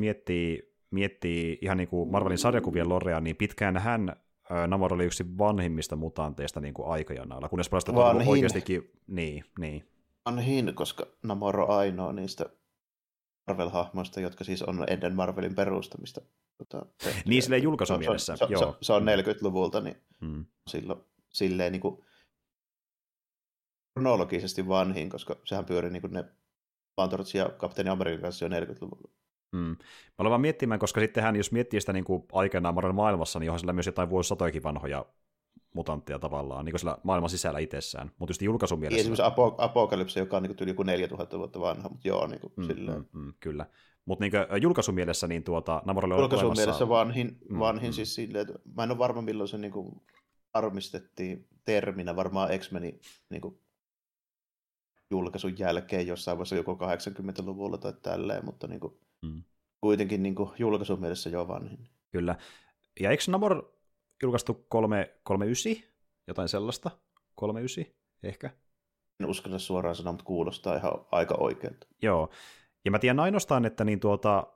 miettii ihan niin kuin Marvelin sarjakuvien lorea, niin pitkään hän Namor oli yksi vanhimmista mutanteista niin kuin aikajanalla, kunnes palastetaan oikeastikin. Niin. Vanhin, koska Namor on ainoa niistä Marvel-hahmoista, jotka siis on ennen Marvelin perustamista. Niin silleen julkaisumielessä. Se on 40-luvulta, niin silloin silleen niin kuin kronologisesti vanhin, koska sehän pyörii niin kuin ne Pantorts ja Kapteeni Amerikan kanssa jo 40-luvulla. Mä olen vaan miettimään, koska sittenhän, jos miettii sitä niin kuin aikanaan Marvel maailmassa, niin onhan sillä myös jotain vuosisatojakin vanhoja mutantteja tavallaan, niin kuin sillä maailman sisällä itsessään, mutta just julkaisun mielessä. Esimerkiksi Apokalypse, joka on niin kuin yli 4000 vuotta vanha, mutta joo, niin kuin silleen. Kyllä. Mutta niin julkaisun mielessä, niin Namorilla on olemassa. Julkaisun mielessä vanhin siis silleen, mä en ole varma milloin se niin kuin armistettiin terminä, varmaan X-Menin niin kuin julkaisun jälkeen jossain vaiheessa joko 80-luvulla tai tälleen, mutta niin kuin, kuitenkin niin kuin julkaisun mielessä jo vanhin. Kyllä. Ja eikö Namor julkaistu 39? Jotain sellaista? 39 ehkä? En uskalla suoraan sanoa, mutta kuulostaa ihan aika oikealta. Joo. Ja mä tiedän ainoastaan, että niin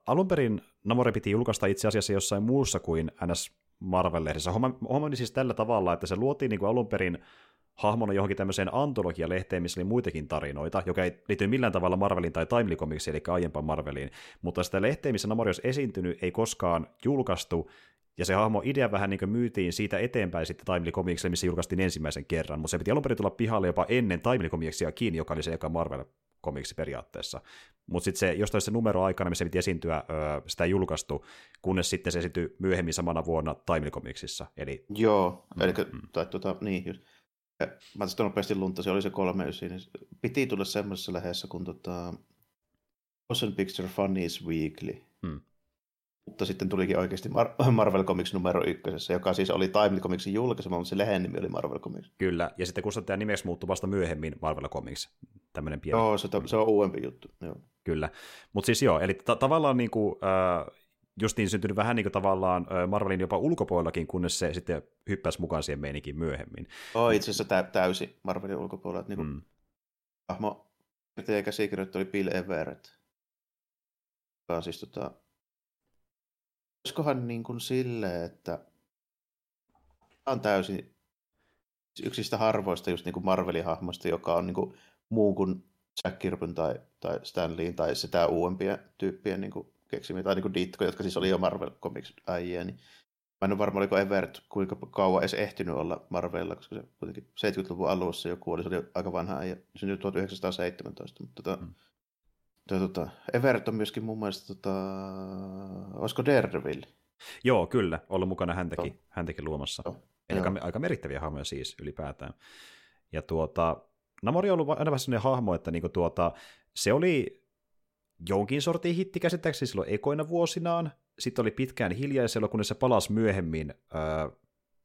alun perin Namor piti julkaista itse asiassa jossain muussa kuin NS Marvel-lehdissä. Homma oli siis tällä tavalla, että se luotiin niin kuin alun perin hahmona johonkin tämmöiseen antologialehteen, missä oli muitakin tarinoita, joka ei liity millään tavalla Marvelin tai Timely Comicsi, eli aiempaan Marveliin, mutta sitä lehteen, missä Namor olisi esiintynyt, ei koskaan julkaistu, ja se hahmo idea vähän niin kuin myytiin siitä eteenpäin sitten Timely Comicsille, missä julkaistiin ensimmäisen kerran, mutta se piti alun perin tulla pihalle jopa ennen Timely Comicsia kiinni, joka oli se eka Marvel Comicsi periaatteessa. Mutta sitten se jostain se numero aikana, missä piti esiintyä, sitä ei julkaistu, kunnes sitten se esityi myöhemmin samana vuonna Timely Comicsissa. Eli. Joo, eli niin just. Mä tästä nopeasti luntasin, se oli se 39, niin piti tulla semmoisessa lähessä kuin Motion Picture Funnies Weekly. Mutta sitten tulikin oikeasti Marvel Comics numero 1, joka siis oli Timely Comicsin julkaisema, mutta se lehen nimi oli Marvel Comics. Kyllä, ja sitten kustantajan nimeksi muuttui vasta myöhemmin Marvel Comics. Tämmöinen pieni. Joo, se on uudempi juttu. Joo. Kyllä, mutta siis joo, eli tavallaan niinku justiin syntynyt vähän niin kuin tavallaan Marvelin jopa ulkopuolellakin, kunnes se sitten hyppäsi mukaan siihen meininkin myöhemmin. Itse asiassa täysin Marvelin ulkopuolella. Niin kuin hahmo ja käsikirjoittaja oli Bill Everett. Joka on siis olisikohan niin kuin silleen, että tämä on täysin yksistä harvoista just niin kuin Marvelin hahmosta, joka on niin kuin muu kuin Jack Kirpyn tai Stan Leen tai sitä uudempia tyyppiä niin kuin keksimiä, tai niin Ditko, jotka siis oli jo Marvel-komiks-äijä, niin mä en ole varma, oliko Everett kuinka kauan edes ehtinyt olla Marvelilla, koska se kuitenkin 70-luvun alussa joku oli, se oli aika vanha äijä, syntyi 1917, mutta Everett on myöskin mun mielestä, olisiko Daredevil? Joo, kyllä, ollut mukana häntäkin luomassa. Aika merittäviä hahmoja siis ylipäätään. Ja Namor on ollut aina vähän sellainen hahmo, että niinku se oli jonkin sortin hitti käsittääkseni silloin ekoina vuosinaan, sitten oli pitkään hiljaisella, kunnes se palasi myöhemmin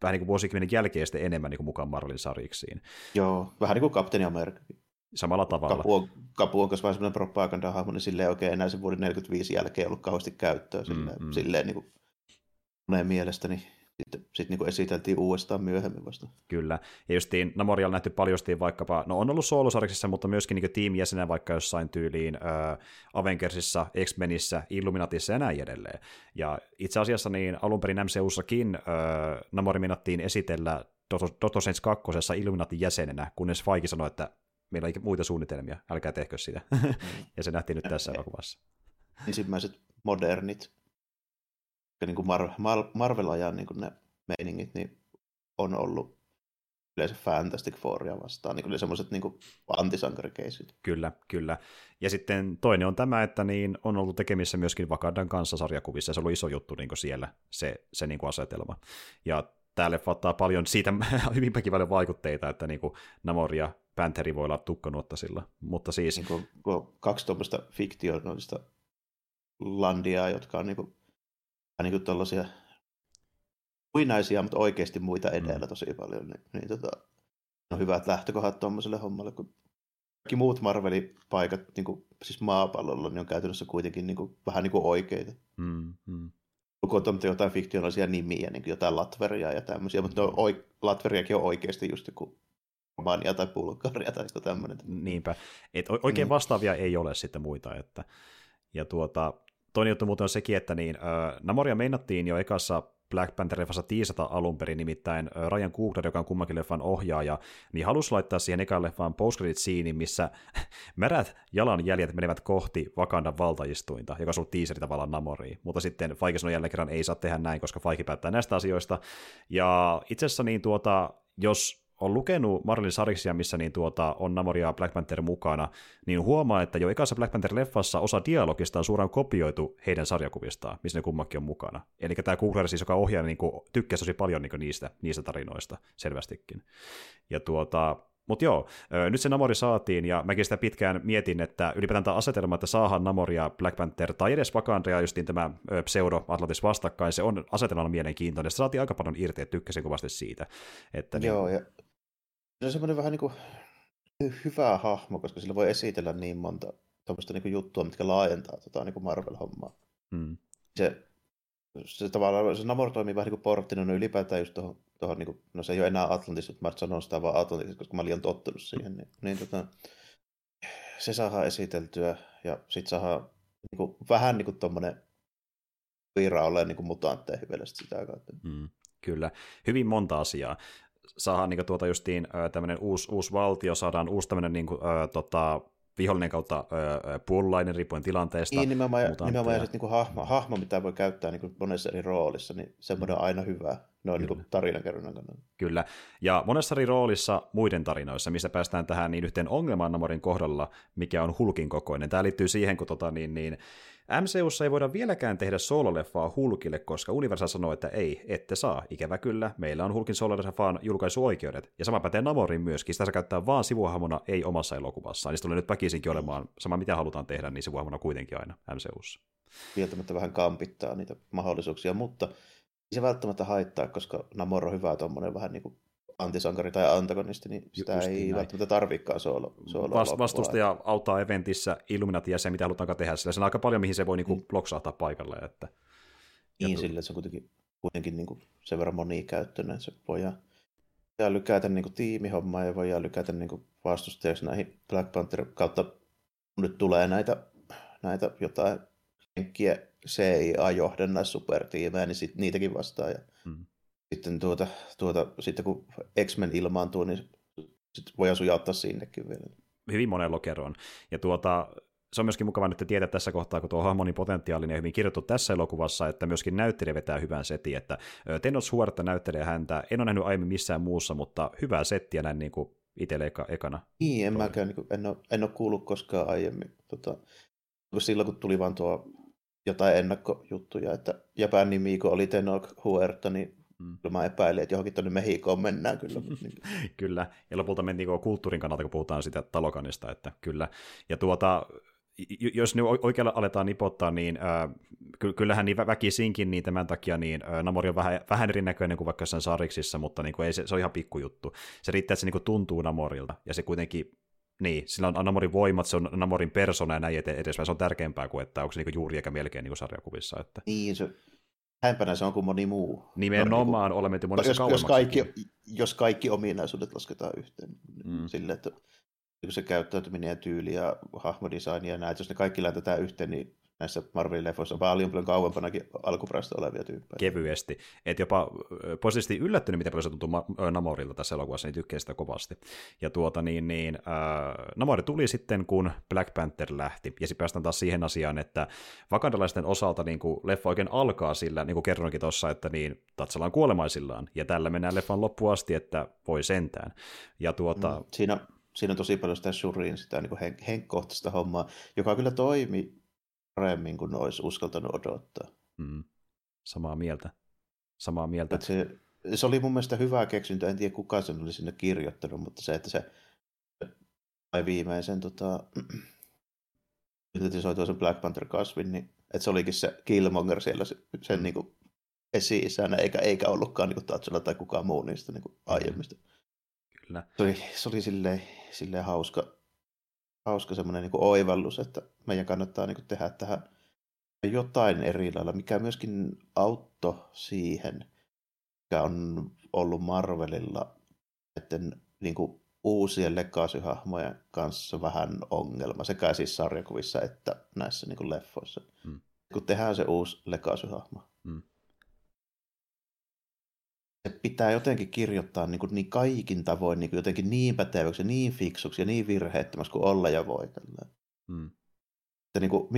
vähän niin kuin vuosikymmenen jälkeen sitten enemmän niin kuin mukaan Marvelin sarjiksiin. Joo, vähän niin kuin Captain America. Samalla tavalla. Kapu on kasvaa sellainen propaganda-hahmo, niin silleen oikein enää sen vuoden 1945 jälkeen ei ollut kauheasti käyttöä. Silleen niin kuin moneen mielestäni. Sitten niin kuin esiteltiin uudestaan myöhemmin vasta. Kyllä. Ja justiin Namorialla nähty paljostiin vaikkapa, no on ollut soolosarjassa, mutta myöskin niin kuin tiimijäsenä vaikka jossain tyyliin Avengersissa, X-Menissä, Illuminatissa ja näin edelleen. Ja itse asiassa niin alunperin MCUssakin Namori minattiin esitellä Doctor Strange 2. Illuminatin jäsenenä, kunnes Feige sanoi, että meillä on muita suunnitelmia, älkää tehkö sitä. Ja se nähtiin nyt tässä elokuvassa. Ensimmäiset modernit. Niin kuin Marvel-ajan niin kuin ne meiningit niin on ollut yleensä Fantastic Fouria vastaan, niin semmoiset niin antisankarikeisit. Kyllä, kyllä. Ja sitten toinen on tämä, että niin on ollut tekemissä myöskin Wakandan kanssa sarjakuvissa, ja se on ollut iso juttu niin kuin siellä, se niin kuin asetelma. Ja täällä ottaa paljon siitä hyvinpäkin paljon vaikutteita, että niin kuin Namor ja Pantheri voi olla tukkanuottasilla. Mutta siis niin kuin kaksi tuommoista fiktionaalista landiaa, jotka on niin kuin tällaisia uinaisia, mutta oikeasti muita edellä tosi paljon. Niin, on hyvät lähtökohdat tuommoiselle hommalle, kun kaikki muut Marvelin paikat niin kuin, siis maapallolla niin on käytännössä kuitenkin niin kuin, vähän niin kuin oikeita. On jotain fiktionaalisia nimiä, niin kuin jotain Latveria ja tämmöisiä, mutta Latveriakin on oikeasti just joku Romania tai Bulgaria tai tämmöinen. Niinpä. Et oikein vastaavia ei ole sitten muita. Että. Ja toinen juttu muuten on sekin, että niin, Namoria meinattiin jo ekassa Black Panther-leffassa tiisata alun perin, nimittäin Ryan Coogler, joka on kummankin leffan ohjaaja, niin halusi laittaa siihen ekaan leffaan post-credit-siinin, missä märät jalanjäljet menevät kohti Wakandan valtaistuinta, joka on ollut tiiseri tavallaan Namoriin. Mutta sitten Feige sanoi jälleen kerran, ei saa tehdä näin, koska Feige päättää näistä asioista. Ja itse asiassa niin jos on lukenut Marvelin sarjiksia, missä niin on Namoria ja Black Panther mukana, niin huomaa, että jo ekassa Black Panther-leffassa osa dialogista on suoraan kopioitu heidän sarjakuvistaan, missä ne kummakin on mukana. Eli tämä Coogler siis, joka ohjaa, niin tykkäsi tosi paljon niin niistä tarinoista selvästikin. Ja mutta joo, nyt se Namori saatiin, ja mäkin sitä pitkään mietin, että ylipäätään tämä asetelma, että saadaan Namoria, Black Panther tai edes Wakandaa, justiin tämä pseudo-Atlantis vastakkain, se on asetelmalla mielenkiintoinen, ja sitä saatiin aika paljon irti, että tykkäsin kovasti siitä. Että niin. Joo, ja se on semmoinen vähän niin kuin hyvä hahmo, koska sillä voi esitellä niin monta tuommoista niin kuin juttua, mitkä laajentaa niin kuin Marvel-hommaa. Se tavallaan, se Namor toimii vähän niin kuin porttina, no ylipäätään just tuohon niin kuin, no se ei ole enää Atlantis, mutta mä sanon sitä vaan Atlantis, koska mä olen liian tottunut siihen, se saadaan esiteltyä, ja sit saadaan niin kuin, vähän niin kuin tommonen viira olleen niin kuin mutantteja hyvällisesti sitä kautta. Kyllä, hyvin monta asiaa. Saadaan niin kuin justiin tämmönen uusi valtio, saadaan uusi tämmönen niin kuin vihollinen kautta puolulainen, riippuen tilanteesta. Niin, nimenomaan ja niinku hahmo, mitä voi käyttää niinku monessa eri roolissa, niin semmoinen on aina hyvä. Ne on niinku tarinankerronnan kannalta. Kyllä, ja monessa eri roolissa muiden tarinoissa, missä päästään tähän niin yhteen ongelmaan Namorin kohdalla, mikä on Hulkin kokoinen. Tämä liittyy siihen, kun MCUssa ei voida vieläkään tehdä soololeffaa Hulkille, koska Universal sanoo, että ei, ette saa. Ikävä kyllä, meillä on Hulkin soololeffaan julkaisuoikeudet. Ja sama pätee Namoriin myöskin, sitä se käyttää vaan sivuhahmona, ei omassa elokuvassaan. Niin se tulee nyt väkisinkin olemaan sama, mitä halutaan tehdä, niin sivuhahmona kuitenkin aina MCUssa. Kieltämättä vähän kampittaa niitä mahdollisuuksia, mutta ei se välttämättä haittaa, koska Namor on hyvä tuommoinen vähän niin kuin antisankari tai antagonisti, niin sitä ei välttämättä tarvikaan soolo vastustaja auttaa eventissä Illuminatia se, mitä halutaankaan tehdä sillä. Se on aika paljon, mihin se voi niinku bloksahtaa paikalle. Että. Niin, sillä se on kuitenkin niinku sen verran monikäyttöinen. Se voidaan lykätä niinku tiimihommaa ja voidaan lykätä niinku vastustajaksi näihin Black Panther kautta. Nyt tulee näitä jotain henkkiä CIA-johdannaissupertiimejä, niin niitäkin vastaan. Ja sitten sitten kun X-Men ilmaantuu, niin sitten voidaan sujauttaa sinnekin vielä. Hyvin monen lokeroon. Ja se on myöskin mukava nyt tietää tässä kohtaa, kun tuo hahmoni potentiaalinen on hyvin kirjoitettu tässä elokuvassa, että myöskin näyttelijä vetää hyvän setin, että Tenoch Huerta näyttelee häntä. En ole nähnyt aiemmin missään muussa, mutta hyvää settiä näin niin kuin itselle ekana. Niin, en ole kuullut koskaan aiemmin. Silloin kun tuli vaan tuo jotain ennakkojuttuja, että Japan nimi, kun oli Tenoch Huerta, niin mä epäilin, että johonkin tuonne Mehikoon mennään kyllä. Kyllä, ja lopulta mentiin kulttuurin kannalta, kun puhutaan sitä Talokanista, että kyllä. Ja jos nyt oikealla aletaan nipottaa, niin kyllähän niin väkisinkin niin tämän takia niin Namor on vähän erinäköinen kuin vaikka sen sariksissa, mutta niin kuin ei, se on ihan pikkujuttu. Se riittää, että se niin kuin tuntuu Namorilta, ja se kuitenkin, niin, sillä on Namorin voimat, se on Namorin persona ja näin edespäin, se on tärkeämpää kuin, että onko se niin kuin juuri eikä melkein niin kuin sarjakuvissa. Että... Niin, se hämpänä se on kuin moni muu. Nimenomaan olemme monessa jos kaikki ominaisuudet lasketaan yhteen, sillä että se käyttäytyminen ja tyyli ja hahmodesign ja näitä, jos ne kaikki lähdetään yhteen, niin näissä Marvel-leffoissa on paljon kauempanakin alkuperäistä olevia tyyppejä. Kevyesti. Et jopa positiivisesti yllättynyt, miten paljon se tuntuu Namorilta tässä elokuvassa, niin tykkää sitä kovasti. Ja Namor tuli sitten, kun Black Panther lähti, ja sitten päästään taas siihen asiaan, että wakandalaisten osalta niin kuin leffa oikein alkaa sillä, niin kuin kerroinkin tuossa, että niin T'Challa on kuolemaisillaan, ja tällä mennään leffan loppuun asti, että voi sentään. Ja Siinä on tosi paljon sitä Shurin, sitä niin kuin henkkohtaista hommaa, joka kyllä toimi paremmin kuin olisi uskaltanut odottaa. Samaa mieltä. Se oli mun mielestä hyvä keksintö, en tiedä kuka sen oli sinne kirjoittanut, mutta se, että se viimeisen yritysoitua sen Black Panther-kasvin, niin että se olikin se Killmonger siellä sen niin kuin esi-isänä, eikä ollutkaan niin T'Challa tai kukaan muu niistä niin kuin aiemmista. Se oli silleen hauska semmoinen niin kuin oivallus, että meidän kannattaa niin kuin tehdä tähän jotain eri lailla, mikä myöskin auttoi siihen, mikä on ollut Marvelilla näiden niin kuin uusien legacy-hahmojen kanssa vähän ongelma, sekä siis sarjakuvissa että näissä niin kuin leffoissa. Kun tehdään se uusi legacy-hahmo. Se pitää jotenkin kirjoittaa niin kaikin tavoin niin jotenkin niin päteväksi, niin fiksuksi ja niin virheettömäksi kuin olla ja voi. Niin kuin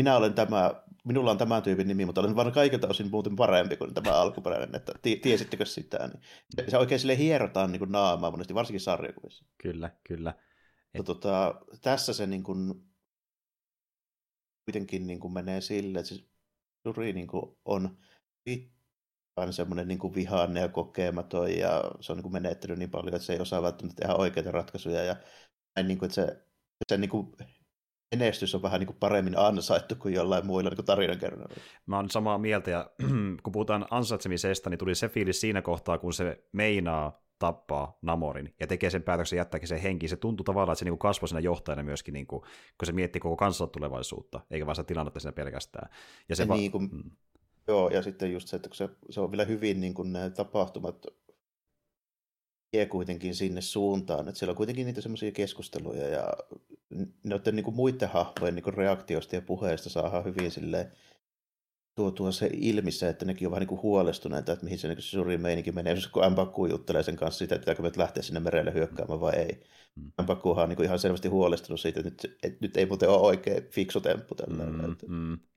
minulla on tämän tyypin nimi, mutta olen vaan kaikilta osin muuten parempi kuin tämä alkuperäinen, että tiesittekö sitä? Niin. Se oikein silleen hierotaan niin naamaa monesti, varsinkin sarjakuvissa. Kyllä. Tässä se niin kuin, kuitenkin niin kuin menee silleen, että siis Shuri niin kuin on aina semmoinen niin vihainen ja kokematon, ja se on niin menettänyt niin paljon, että se ei osaa välttämättä tehdä oikeita ratkaisuja, ja niin kuin, että se niin kuin menestys on vähän niin kuin paremmin ansaittu kuin jollain muilla niin tarinankerralla. Mä oon samaa mieltä, ja kun puhutaan ansaitsemisesta, niin tuli se fiilis siinä kohtaa, kun se meinaa tappaa Namorin ja tekee sen päätöksen, jättääkin sen henkiin. Se tuntuu tavallaan, että se niin kasvoi siinä johtajana myöskin, niin kuin, kun se miettii koko kansan tulevaisuutta, eikä vaan sitä tilannetta siinä pelkästään. Ja se niin kuin... Joo, ja sitten just se, että kun se on vielä hyvin niin kuin nämä tapahtumat vie kuitenkin sinne suuntaan, että siellä on kuitenkin niitä semmoisia keskusteluja ja noiden niin kuin muiden hahmojen niin kuin reaktioista ja puheista saadaan hyvin silleen tuotua se ilmi se, että nekin on vähän niin kuin huolestuneita, että mihin se niin Shuri meininki menee, jos kun M'Baku juttelee sen kanssa sitä, että pitääkö meidät lähteä sinne merelle hyökkäämään vai ei. M'Bakuhan on niin kuin ihan selvästi huolestunut siitä, että nyt ei muuten ole oikein fiksu temppu tällainen.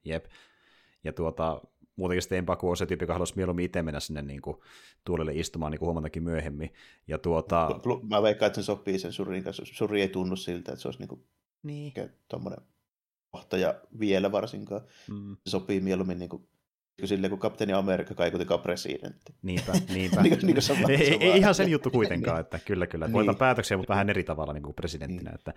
Jep. Ja muutenkin sitten M'Baku on se tyyppi, joka haluaisi mieluummin itse mennä sinne niin kuin, tuolelle istumaan niin kuin huomantakin myöhemmin. Ja mä veikkaan, että se sopii sen Shurin kanssa. Shuri ei tunnu siltä, että se olisi niin tuommoinen johtaja vielä varsinkaan. Se sopii mieluummin niin kuin, silleen, kun Kapteeni Amerikka kai kuitenkaan presidentti. Niinpä. Ei ihan sen juttu kuitenkaan, että kyllä. Niin. Voitan päätöksiä, mutta vähän eri tavalla niin kuin presidenttinä. Niin. Että,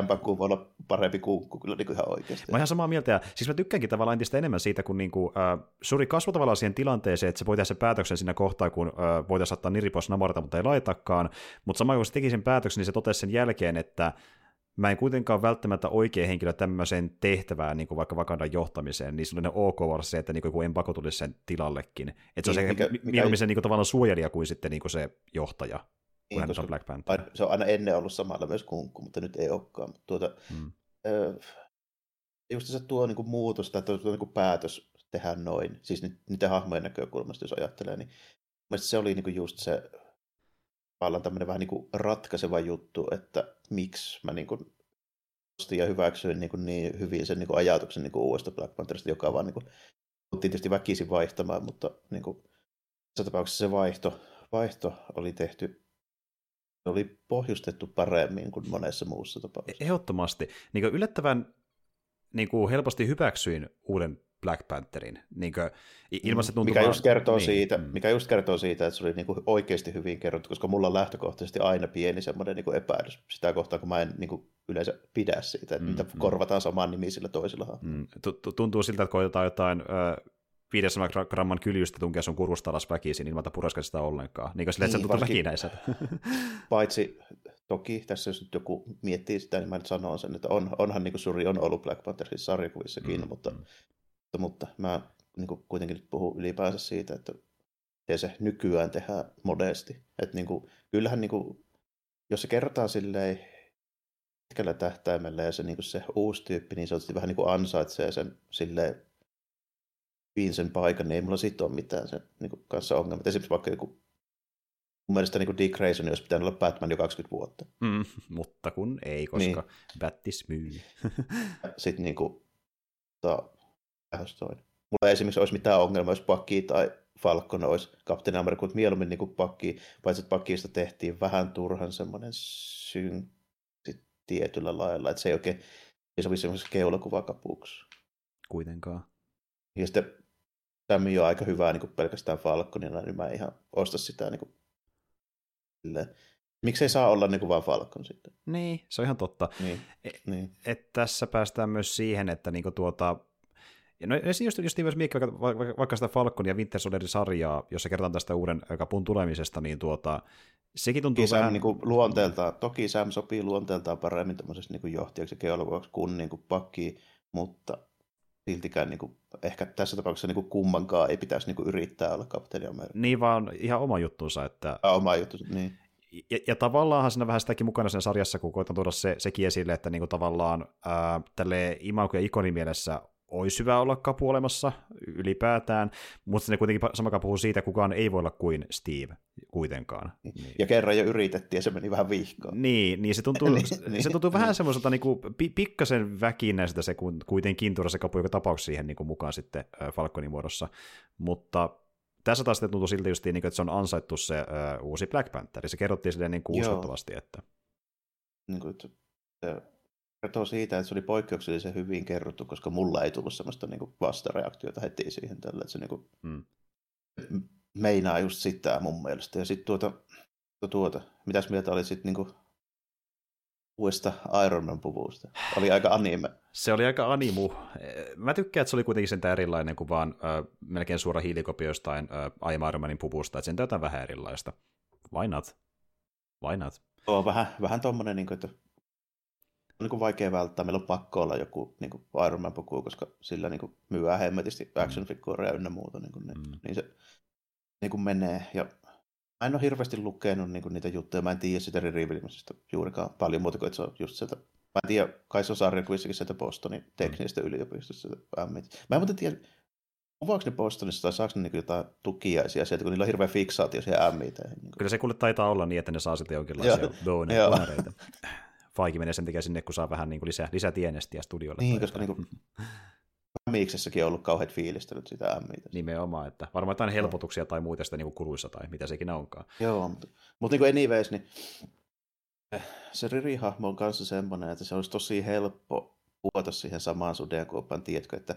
M'Baku voi olla parempi kunkku kyllä niin kuin ihan oikeasti. Mä ihan samaa mieltä, ja siis mä tykkäänkin tavallaan entistä enemmän siitä, kun niinku, Shuri kasvoi tavallaan siihen tilanteeseen, että se voi tehdä sen päätöksen siinä kohtaa, kun voitaisiin saattaa niri pois Namorta, mutta ei laitakaan. Mutta samaan kun se teki sen päätöksen, niin se totesi sen jälkeen, että mä en kuitenkaan välttämättä oikea henkilö tämmöiseen tehtävään, niin kuin vaikka Wakandan johtamiseen, niin sellainen ok varsin se, että niin kuin M'Baku tulisi sen tilallekin. Että se on se mieluummin se niin kuin tavallaan suojelija kuin sitten niin kuin se johtaja, kun hän on Black Panther. Se on aina ennen ollut samalla myös kunkku, mutta nyt ei olekaan. Just se tuo niin kuin muutosta, että tuo niin kuin päätös tehdä noin, siis niiden hahmojen näkökulmasta, jos ajattelee, niin mielestäni se oli niin kuin just se, tavallaan tämmöinen vähän niin kuin ratkaiseva juttu, että miksi mä niin kuin ostin ja hyväksyin niin hyvin sen niin kuin ajatuksen niin kuin uudesta Black Pantherista, joka vaan niin kuin tietysti väkisin vaihtamaan, mutta niin kuin tässä tapauksessa se vaihto oli tehty, oli pohjustettu paremmin kuin monessa muussa tapauksessa. Ehdottomasti. Niin kuin yllättävän niin kuin helposti hyväksyin uuden Black Pantherin. Niinkö, mikä just kertoo siitä, että se oli niinku oikeasti hyvin kerrottu, koska mulla on lähtökohtaisesti aina pieni semmoinen niinku epäilys sitä kohtaa, kun mä en niinku yleensä pidä siitä, että niitä korvataan samaan nimiin sillä toisella. Tuntuu siltä, että koitetaan jotain 5 gramman kyljystä tunkea sun kurusta alas väkisin ilman, että puraiskaan sitä ollenkaan. Niin kuin silleen, että sä tutut väkinäiseltä. Paitsi toki, tässä jos nyt joku miettii sitä, niin mä nyt sanon sen, että onhan niin kuin Shuri on ollut Black Pantherin sarjakuvissakin, mutta mä niin kuin kuitenkin nyt puhun ylipäänsä siitä, että se nykyään tehdään modesti. Että niin kuin, kyllähän, niin kuin, jos se kerrotaan silleen pitkällä tähtäimellä ja se, niin kuin se uusi tyyppi, niin se otti vähän niin kuin ansaitsee sen silleen, sen paikan, niin ei mulla siitä ole mitään sen niin kanssa ongelmat. Esimerkiksi vaikka joku, mun mielestä niin Dick Grayson olisi pitänyt olla Batman jo 20 vuotta. Mutta kun ei, koska niin. Battis myy. Sitten niin kuin, mulla ei esimerkiksi olisi mitään ongelmaa, jos Bucky tai Falcon olisi Captain America, mutta mieluummin niin Bucky, paitsi että Buckysta tehtiin vähän turhan semmoinen synkti tietyllä lailla, että se ei oikein sovi semmoisessa keulakuvakapuksi. Kuitenkaan. Ja sitten Sammy on aika hyvää niin pelkästään Falconilla, niin mä en ihan osta sitä. Niin miksei saa olla niin vaan Falcon sitten? Niin, se on ihan totta. Niin. Et tässä päästään myös siihen, että niin ja no, jos niin miettii vaikka sitä Falcon ja Winter Soldierin sarjaa, jossa kerrotaan tästä uuden kapun tulemisesta, niin sekin tuntuu toki vähän... toki Sam sopii luonteeltaan paremmin tämmöisessä niin johtajaksi geologoksi kuin niin Pakkiin, mutta siltikään niin ehkä tässä tapauksessa niin kummankaan ei pitäisi niin yrittää olla Kapteeni Amerikka. Niin, vaan ihan oma juttunsa. Että... Oma juttu, niin. Ja tavallaanhan siinä vähän sitäkin mukana sen sarjassa, kun koitan tuoda sekin esille, että niin tavallaan tälleen imago- ja ikonimielessä olisi hyvä olla kapu olemassa ylipäätään, mutta ne kuitenkin samakaan puhuu siitä, kukaan ei voi olla kuin Steve kuitenkaan. Niin. Ja kerran jo yritettiin ja se meni vähän vihkoon. Niin se tuntuu, vähän semmoiselta niinku, pikkasen väkinäiseltä se kuitenkin tuoda se kapu, joka tapauksessa siihen niinku, mukaan sitten Falconin muodossa, mutta tässä taas sitten tuntuu siltä justiin, että se on ansaittu se uusi Black Panther, se kerrottiin silleen niin uskottavasti, että... Niin kuin, kertoo siitä, että se oli poikkeuksellisen hyvin kerrottu, koska mulla ei tullut semmoista niinku vastareaktiota heti siihen tällä, että se niinku meinaa just sitä mun mielestä. Ja sitten mitäs mieltä oli sitten niinku uudesta Iron Man-puvusta? Oli aika anime. Se oli aika animu. Mä tykkään, että se oli kuitenkin sentään erilainen kuin vaan melkein suora hiilikopio jostain Iron Manin puvusta, että sentään jotain vähän erilaista. Why not? Joo, vähän tommonen, niin kuin, että on niin vaikea välttää. Meillä on pakko olla joku niin Iron Man-puku, koska sillä niin myyvää hemmetisti action-figuuria ynnä muuta. Niin se niin menee. Ja mä en ole hirveästi lukenut niin niitä juttuja. Mä en tiedä sitä Riri Williamsista juurikaan paljon muuta kuin, että se on just sieltä. Mä en tiedä, kai se on sarjakuvissakin sieltä Bostonin teknisestä yliopistosta. Mä en muuten tiedä, kuvaako ne Bostonissa tai saako ne niin jotain tukiaisia sieltä, kun niillä on hirveä fiksaatio siihen MIT. Niin kyllä se kuule taitaa olla niin, että ne saa sitten jonkinlaisia donereita. Faikin menee sen takia sinne, kun saa vähän niin kuin lisää tienestiä studioille. Niin, koska niin Miksessäkin on ollut kauheat fiilistänyt sitä MItä. Nimenomaan, että varmaan jotain helpotuksia tai muita sitä niin kuluissa tai mitä sekin onkaan. Joo, mutta niin anyways, niin se Riri-hahmo on kanssa semmoinen, että se olisi tosi helppo puhuta siihen samaan sudenkuoppaan, tiedätkö, että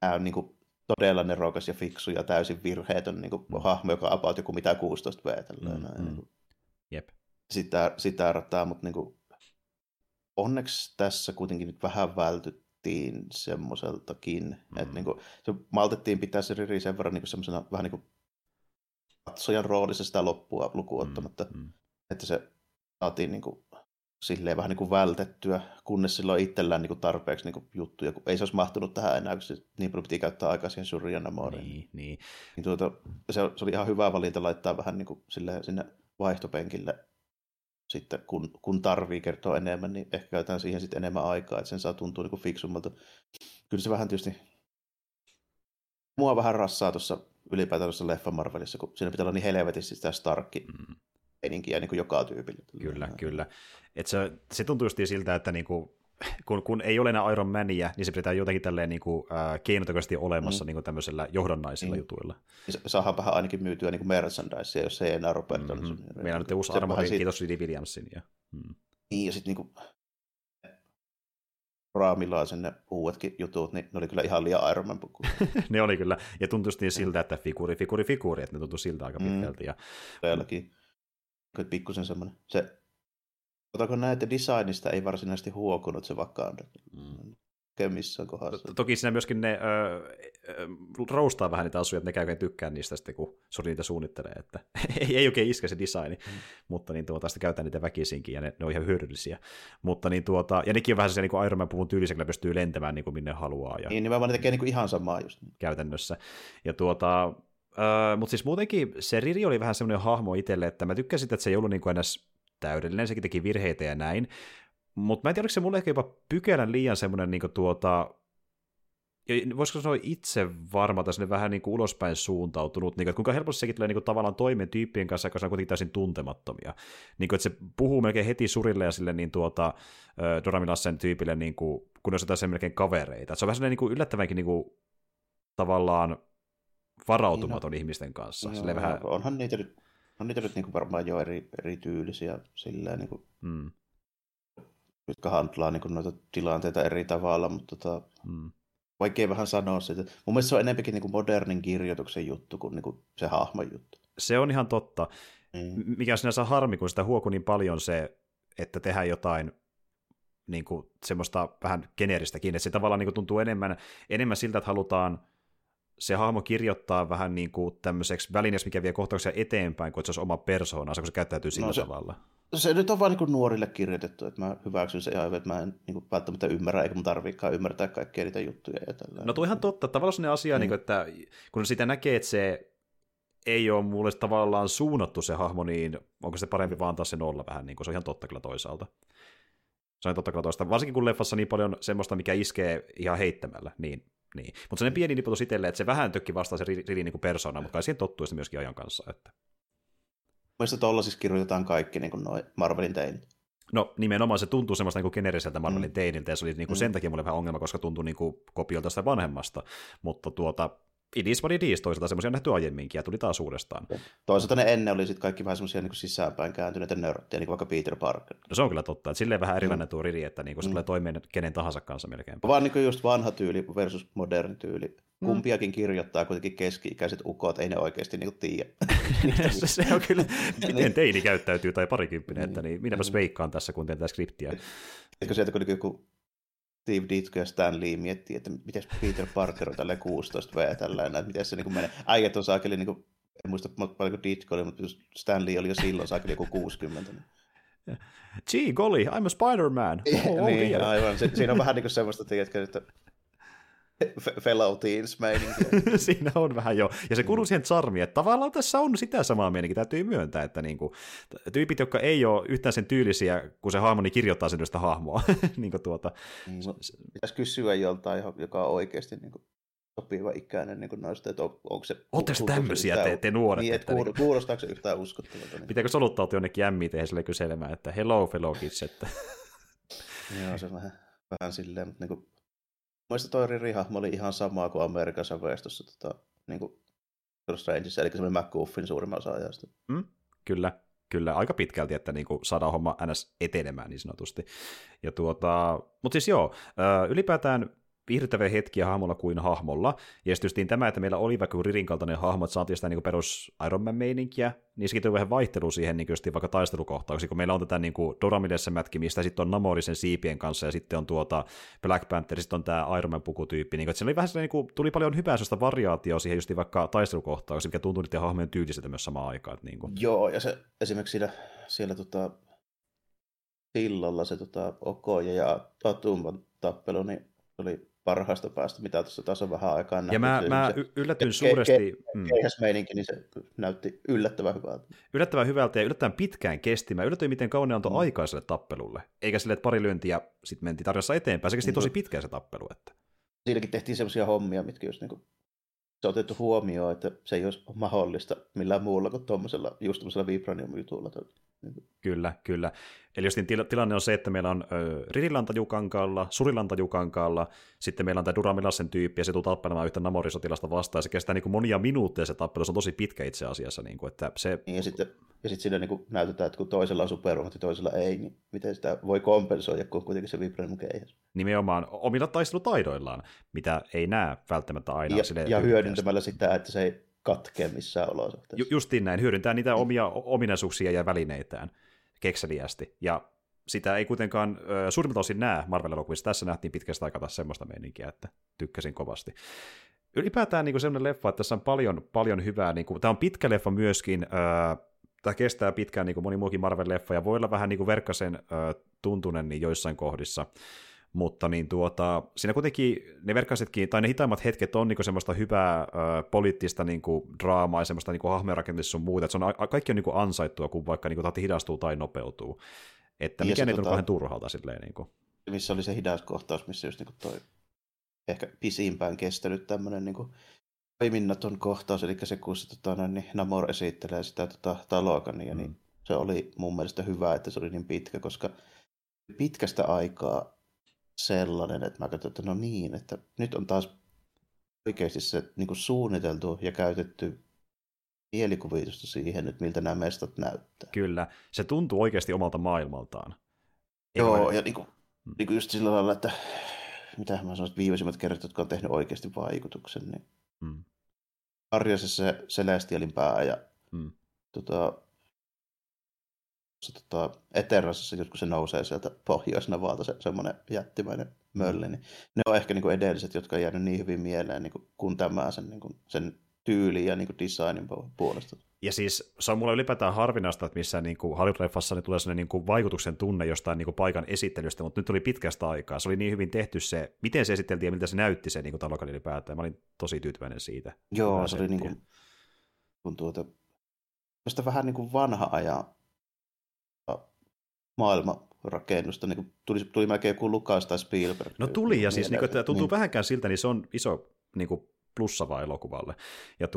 tämä on niin kuin todella nerokas ja fiksu ja täysin virheetön niin kuin hahmo, joka on about joku mitään 16V. Jep. Sitä rataa, mutta niin kuin onneksi tässä kuitenkin nyt vähän vältyttiin semmoiseltakin, että niin kuin, se maltettiin pitää se Riri sen verran niin semmoisena vähän niin kuin katsojan roolissa sitä loppua lukuottamatta, että se saatiin niin kuin, silleen vähän niin kuin vältettyä, kunnes silloin itsellään niin kuin tarpeeksi niin kuin juttuja, kun ei se olisi mahtunut tähän enää, kun se niin paljon piti käyttää aikaa siihen Shuri ja Namoriin. Niin. Niin se oli ihan hyvä valinta laittaa vähän niin kuin silleen sinne vaihtopenkille. Sitten kun tarvii kertoa enemmän, niin ehkä käytetään siihen sitten enemmän aikaa, että sen saa tuntua niin fiksummalta. Kyllä se vähän tietysti mua vähän rassaa tuossa ylipäätään tuossa leffa Marvelissa, kun siinä pitää olla niin helvetissä sitä Starkki-eninkiä niin joka tyypillä. Kyllä. Et se tuntuu just siltä, että niinku, kun ei ole enää Iron Mania, niin se pidetään jotenkin tälleen niinku, keinotekoisesti olemassa niinku tämmöisellä johdannaisilla jutuilla. Saadaan vähän ainakin myytyä niinku merchandisea, jos ei enää rupea. Meillä on nyt uusi armori, kiitos Riri Williamsin. Ja sitten niinku, raamillaan sinne uudetkin jutut, niin ne oli kyllä ihan liian Iron Man -puku. Ne oli kyllä, ja tuntui siltä, että figuuri, että ne tuntui siltä aika pitkälti. Ja... Todellakin. Pikkusen semmoinen. Se, otako näette, designista ei varsinaisesti huokunut se Wakanda. Missään kohdassa. Toki siinä myöskin ne roustaa vähän niitä asuja, että ne käy tykkään niistä sitten, kun Suri niitä suunnittelee, että ei oikein iske se designi, mutta niin sitä käytetään niitä väkisinkin, ja ne on ihan hyödyllisiä. Mutta niin ja nekin on vähän se niin Iron Man -puvun tyylisiä, kyllä pystyy lentämään niin kuin minne haluaa. Ja, niin, vaan ne tekee niin ihan samaa just. Käytännössä. Ja mutta siis muutenkin se Riri oli vähän semmoinen hahmo itselle, että mä tykkäsin, että se ei ollut niin kuin enää täydellinen, sekin teki virheitä ja näin. Mutta mä en tiedä, oliko se mulle ehkä jopa pykälän liian semmoinen, niin voisiko sanoa itse varma, tai vähän niin kuin ulospäin suuntautunut, niin kuin, että kuinka helposti sekin tulee niin kuin tavallaan toimeen tyyppien kanssa, koska se on kuitenkin täysin tuntemattomia. Niin kuin, että se puhuu melkein heti Surille ja sille niin Doramilassen tyypille, niin kuin, kun ne on jotain melkein kavereita. Et se on vähän niin kuin yllättävänkin niin kuin, tavallaan varautumaton ihmisten kanssa. Joo, vähän... Onhan niitä nyt niin kuin varmaan jo erityylisiä silleen niin kuin... jotka handlaa niin noita tilanteita eri tavalla, mutta vaikea vähän sanoa sitä. Mun mielestä se on enemmänkin niin modernin kirjoituksen juttu kuin niin se hahmon juttu. Se on ihan totta. Mikä sinänsä on harmi, kun sitä huokui niin paljon se, että tehdään jotain niin kuin semmoista vähän geneeristäkin. Se tavallaan niin tuntuu enemmän siltä, että halutaan se hahmo kirjoittaa vähän niin kuin tämmöiseksi välineeksi, mikä vie kohtauksia eteenpäin, kun se olisi oma persoonansa, kun se käyttäytyy sillä tavalla. Se nyt on vaan niin nuorille kirjoitettu, että mä hyväksyn se ihan hyvin, että mä en niin välttämättä ymmärrä, eikä mun tarvitsekaan ymmärtää kaikkia niitä juttuja. Ja no tuo ihan totta. Tavallaan sellainen asia, niin kuin, että kun sitä näkee, että se ei ole mulle tavallaan suunnattu se hahmo, niin onko se parempi vaan antaa se nolla vähän, niin kuin se on ihan totta kyllä toisaalta. Se on totta kyllä toista. Varsinkin kun leffassa niin paljon semmoista, mikä iskee ihan heittämällä, niin. Mutta se on pieni niputus itselle, että se vähän tökki vastaa se Riri niin persona, mutta kai siihen tottuu sitä myöskin ajan kanssa, että... Mielestäni tuollaisissa kirjoitetaan kaikki niin kuin noin Marvelin teinit. No nimenomaan se tuntuu semmoista niin generiseltä Marvelin teiniltä, ja se oli niin kuin sen takia mulle vähän ongelma, koska tuntui niin kuin kopiolta sitä vanhemmasta. Mutta it is what it is, toisaalta semmoisia on nähty aiemminkin, ja tuli taas uudestaan. Ja toisaalta ne ennen oli sitten kaikki vähän semmoisia niin sisäänpäin kääntyneitä nörttejä, niin kuin vaikka Peter Parker. No se on kyllä totta, että silleen vähän erilainen tuo Riri, että niin kuin se tulee toimeen kenen tahansa kanssa melkein. Vaan niin kuin just vanha tyyli versus moderni tyyli. Kumpiakin kirjoittaa kuitenkin keski-ikäiset ukot, ei ne oikeasti niin tiedä. Se on kyllä, miten teini käyttäytyy tai parikymppinen, että niin minäpäs veikkaan tässä, kun teen tätä skriptiä. Etkö sieltä kuitenkin joku Steve Ditko ja Stan Lee miettii, että miten Peter Parker on tälleen 16V tällainen, että miten se niin menee. Äijät on saakeli, niin kuin, en muista paljonko Ditko oli, mutta Stan Lee oli jo silloin saakeli joku 60. Gee, golly, I'm a Spider-Man. Oh, niin, aivan. Siinä on vähän niin kuin semmoista, tiedätkö, että fellow teens meininkiä. Siinä on vähän jo. Ja se kuuluu siihen charmiin, että tavallaan tässä on sitä samaa meininkiä. Täytyy myöntää, että niinku, tyypit, jotka ei ole yhtään sen tyylisiä, kun se hahmo, niin kirjoittaa sen yhdestä hahmoa. Niinku pitäisi kysyä joltain, joka on oikeasti niinku sopiva ikäinen niin noista, että onko se... Oletteko tämmöisiä te nuoret? Niin, että kuulostaako se yhtään uskottavalta? Niin. Pitääkö soluttautua jonnekin ämmiiteihin sille kyselemään, että hello fellow kids, että... Joo, se on vähän silleen, mutta niinku... Mielestäni toi Riri-hahmo oli ihan samaa kuin Amerikassa veistossa niinku Strangeissa, eli semmoinen McGuffin suurimman osa ajasta. Kyllä, aika pitkälti, että niinku saadaan homma ns. Etenemään niin sanotusti. Ja mutta siis joo, ylipäätään viihdyttäviä hetkiä hahmolla kuin hahmolla, ja sitten tämä, että meillä oli vaikka Ririn kaltainen hahmo, että saatiin sitä niinku perus Iron Man-meininkiä, niin sekin tuli vähän vaihtelu siihen niin vaikka taistelukohtauksiin, kun meillä on tätä niin Doramidessa mätkimistä, sitten on Namor sen siipien kanssa, ja sitten on Black Panther, sitten on tämä Iron Man-pukutyyppi. Niin, siinä oli vähän sellainen, niin tuli paljon hyvää sellaista variaatioa siihen just vaikka taistelukohtauksiin, mikä tuntui niiden hahmojen tyyliseltä myös samaan aikaan. Niin joo, ja se esimerkiksi siellä sillalla se Okoye ja Atumban tappelu, niin oli parhaasta päästä, mitä tuossa taas on vähän aikaa nähty. Ja mä yllätyin suuresti... Keihäs meininki, niin se näytti yllättävän hyvältä. Yllättävän hyvältä ja yllättävän pitkään kesti. Mä yllätyin, miten kaunea antoi aikaa sille tappelulle. Eikä sille, että pari lyöntiä sitten mentiin tarjassa eteenpäin. Se kesti tosi pitkään se tappelu. Että... Siinäkin tehtiin sellaisia hommia, mitkä just niinku... Se on otettu huomioon, että se ei olisi mahdollista millään muulla kuin tuollaisella, just tuollaisella Vibranium-jutulla. Kyllä. Eli jos tilanne on se, että meillä on Ririlantajukankaalla, Surilantajukankaalla, sitten meillä on tämä Duramilassen tyyppi, ja se tulee tappelemaan yhtä Namorisotilasta vastaan, ja se kestää niin kuin monia minuutteja se tappelu, se on tosi pitkä itse asiassa. Niin kuin, että se... Ja sitten Ja sitten siinä niin näytetään, että kun toisella on supervoimat ja toisella ei, niin miten sitä voi kompensoida, kun kuitenkin se Vibranium keihäs. Nimenomaan omilla taistelutaidoillaan, mitä ei näe välttämättä aina. Ja hyödyntämällä sitä, että se ei katkea missään olosuhteessa. Justiin näin, hyödyntää niitä omia ominaisuuksia ja välineitään kekseliästi. Ja sitä ei kuitenkaan suurimmalta osin näe Marvel-elokuvissa. Tässä nähtiin pitkästä aikaa taas semmoista meininkiä, että tykkäsin kovasti. Ylipäätään niin semmoinen leffa, että tässä on paljon hyvää. Niin kuin, tämä on pitkä leffa myöskin. Tämä kestää pitkään niin kuin moni muukin Marvel-leffa, ja voi olla vähän niin kuin verkkasen tuntunen niin joissain kohdissa, mutta niin siinä kuitenkin ne verkkaisetkin, tai ne hitaimmat hetket on niin kuin semmoista hyvää poliittista niin kuin draamaa ja semmoista niin kuin hahmeenrakenteista sun muuta, että se on, kaikki on niin kuin ansaittua, kun vaikka niin kuin tahti hidastuu tai nopeutuu, että mikä ei tunnu vähän turhalta silleen. Niin kuin. Missä oli se hidas kohtaus, missä just niin kuin toi ehkä pisimpään kestänyt tämmöinen niin kuin toiminnaton kohtaus, eli se, kun se, niin Namor esittelee sitä Talokania, niin se oli mun mielestä hyvä, että se oli niin pitkä, koska pitkästä aikaa sellainen, että mä katsoin, että no niin, että nyt on taas oikeasti se niin kuin suunniteltu ja käytetty mielikuvitusta siihen, että miltä nämä mestat näyttää. Kyllä, se tuntuu oikeasti omalta maailmaltaan. Joo, ja niin kuin just sillä lailla, että mitähän mä sanoin, että viimeisimmät kerrat, jotka on tehnyt oikeasti vaikutuksen, niin Arjasessa se Celestialin pää ja Eterrasessa, kun se nousee sieltä Pohjois-Navalta, semmoinen jättimäinen mölli, niin ne on ehkä niin edelliset, jotka on jäänyt niin hyvin mieleen niin kuin tämä sen tyyli ja niin kuin designin puolesta. Ja siis se on mulle ylipäätään harvinaista, että missään niin Hollywood-leffassa tulee sellainen niin kuin vaikutuksen tunne jostain niin kuin paikan esittelystä, mutta nyt oli pitkästä aikaa. Se oli niin hyvin tehty se, miten se esiteltiin ja miltä se näytti se niin Talokan ylipäätään. Mä olin tosi tyytyväinen siitä. Joo, se oli niin kuin vähän niin kuin vanha ajan maailmanrakennusta. Niin kuin tuli melkein joku Lucas tai Spielberg. No tuli, ja siis niin kuin, tuntuu vähänkään siltä, niin se on iso... Niin kuin, plussavaa elokuvalle. Ja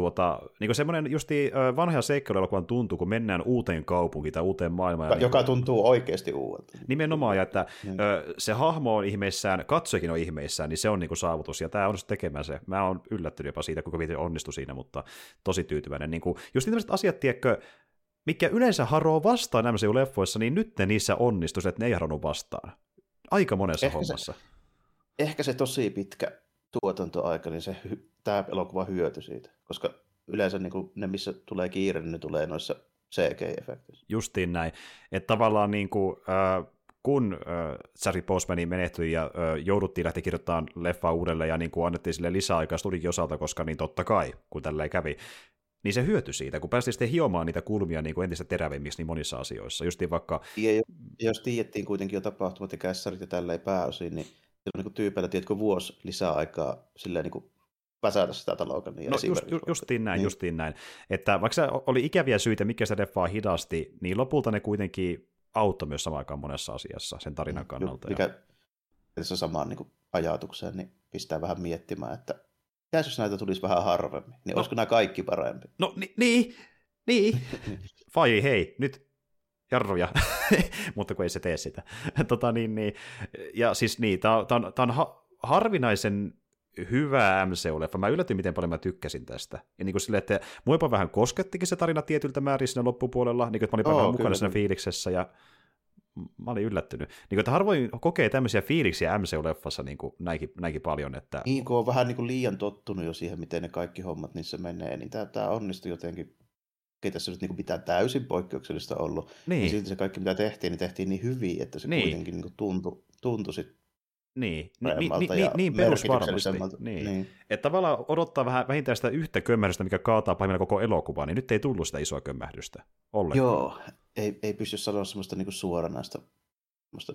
niin kuin semmoinen justi vanha seikkailuelokuvan tuntuu, kun mennään uuteen kaupunkiin tai uuteen maailmaan. Joka niin, tuntuu oikeasti uudelta. Nimenomaan, ja että se hahmo on ihmeissään, katsojakin on ihmeissään, niin se on niin kuin saavutus, ja tämä onnistui tekemään se. Mä oon yllättynyt jopa siitä, kuinka miten onnistui siinä, mutta tosi tyytyväinen. Niin kuin, just tämmöiset asiat, tiedätkö, mikä yleensä haroo vastaan MCU-leffoissa, niin nyt ne niissä onnistuisi, että ne ei haronnut vastaan. Aika monessa ehkä hommassa. Ehkä se tosi pitkä tuotantoaika, niin se tämä elokuva hyöty siitä, koska yleensä niin kuin ne, missä tulee kiire, niin ne tulee noissa CG-efekteissä. Justiin näin, että tavallaan niin kuin, kun Chadwick Boseman menehtyi ja jouduttiin lähteä kirjoittamaan leffaa uudelleen ja niin kuin annettiin sille lisäaikaa studikin osalta, koska niin totta kai, kun tälleen kävi, niin se hyöty siitä, kun päästiin sitten hiomaan niitä kulmia niin kuin entistä terävimmiksi niin monissa asioissa. Justiin vaikka... Ja jos tiedettiin kuitenkin jo tapahtumat ja kässarit ja tälleen pääosin, niin silloin niin tyypeillä, tiedätkö, vuosi lisäaikaa silleen niin kuin väsätä sitä Talokan. Niin no justiin näin. Että vaikka se oli ikäviä syitä, mikä sitä leffaa hidasti, niin lopulta ne kuitenkin auttoi myös samaan aikaan monessa asiassa sen tarinan kannalta. Mikä tässä samaan niin kuin ajatukseen, niin pistää vähän miettimään, että mitäs jos näitä tulisi vähän harvemmin, niin olisiko nämä kaikki parempi? No niin. Fai, hei, nyt. Jarruja, mutta kun ei se tee sitä. Ja siis niin, tämä on harvinaisen hyvä MCU-leffa. Mä yllätin, miten paljon mä tykkäsin tästä. Ja niin kuin silleen, että mua jopa vähän koskettikin se tarina tietyltä määrin siinä loppupuolella, niin kuin, että mä olin vähän mukana siinä fiiliksessä, ja mä olin yllättynyt. Niin kuin, että harvoin kokee tämmöisiä fiiliksiä MCU-leffassa niin kuin näinkin paljon. Että... Niin, kun on vähän niin kuin liian tottunut jo siihen, miten ne kaikki hommat niissä menee, niin tämä onnistui jotenkin. Ei tässä nyt mitään täysin poikkeuksellista ollut, niin silti se kaikki mitä tehtiin niin hyvin, että se kuitenkin niin tuntui sitten paremmalta ja merkityksellisemmalta. Niin. Että tavallaan odottaa vähintään sitä yhtä kömmähdystä, mikä kaataa pahimmillaan koko elokuvaa, niin nyt ei tullut sitä isoa kömmähdystä ollenkaan. Joo, ei pysty sanoa sellaista niin suoranaista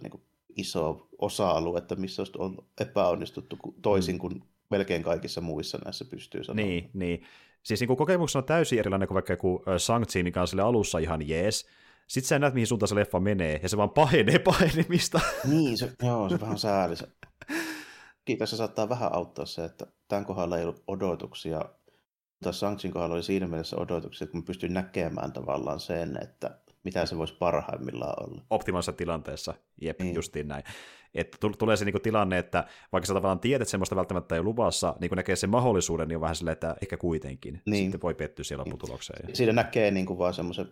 niin isoa osa-aluetta, missä olisi ollut epäonnistuttu toisin kuin melkein kaikissa muissa näissä pystyy sanomaan. Niin. Siis niin kokemuksena on täysin erilainen kuin vaikka joku Shang-Chi, mikä on sille alussa ihan jees. Sitten sä näet, mihin suuntaan se leffa menee, ja se vaan pahenee pahenemista. Niin, se vähän sääli. Tässä saattaa vähän auttaa se, että tämän kohdalla ei ollut odotuksia. Mutta Shang-Chin kohdalla oli siinä mielessä odotuksia, että mä pystyin näkemään tavallaan sen, että mitä se voisi parhaimmillaan olla. Optimaalissa tilanteessa, jep, justiin näin. Että tulee se niinku tilanne, että vaikka sä tavallaan tiedät, että semmoista välttämättä ei ole luvassa, niin kun näkee sen mahdollisuuden, niin on vähän silleen, että ehkä kuitenkin. Niin. Sitten voi pettyä siellä lopputulokseen. Siinä näkee niinku vaan semmoisen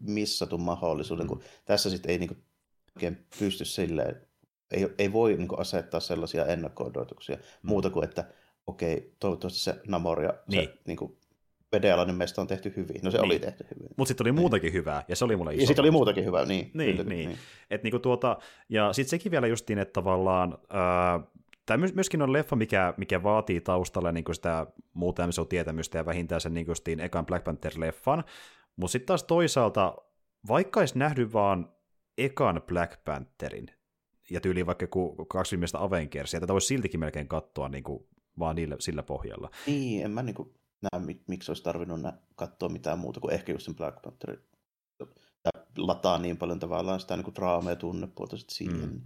missatun mahdollisuuden, kun tässä sitten ei niinku oikein pysty silleen, ei voi niinku asettaa sellaisia ennakko-odotuksia muuta kuin, että okei, toivottavasti se Namor ja niin. Se niinku vedenalainen meistä on tehty hyvin. No se niin. Oli tehty hyvin. Mutta sitten oli muutakin niin. hyvää, ja se oli mulle iso. Ja sitten oli muutakin hyvää, niin. Et niinku ja sitten sekin vielä justiin, että tavallaan... Tämä myöskin on leffa, mikä vaatii taustalla niin sitä muuta MCU-tietämystä ja vähintään sen niin ekan Black Panther-leffan, mutta sitten taas toisaalta, vaikka olisi nähnyt vaan ekan Black Pantherin ja tyyliin vaikka 2 viimeistä Avengersia, tätä voisi siltikin melkein katsoa niin kuin, vaan sillä pohjalla. Niin, en mä niin kuin näe, miksi olisi tarvinnut katsoa mitään muuta kuin ehkä just sen Black Pantherin. Tämä lataa niin paljon tavallaan sitä niin draamaa ja tunnepuolta sitten siihen.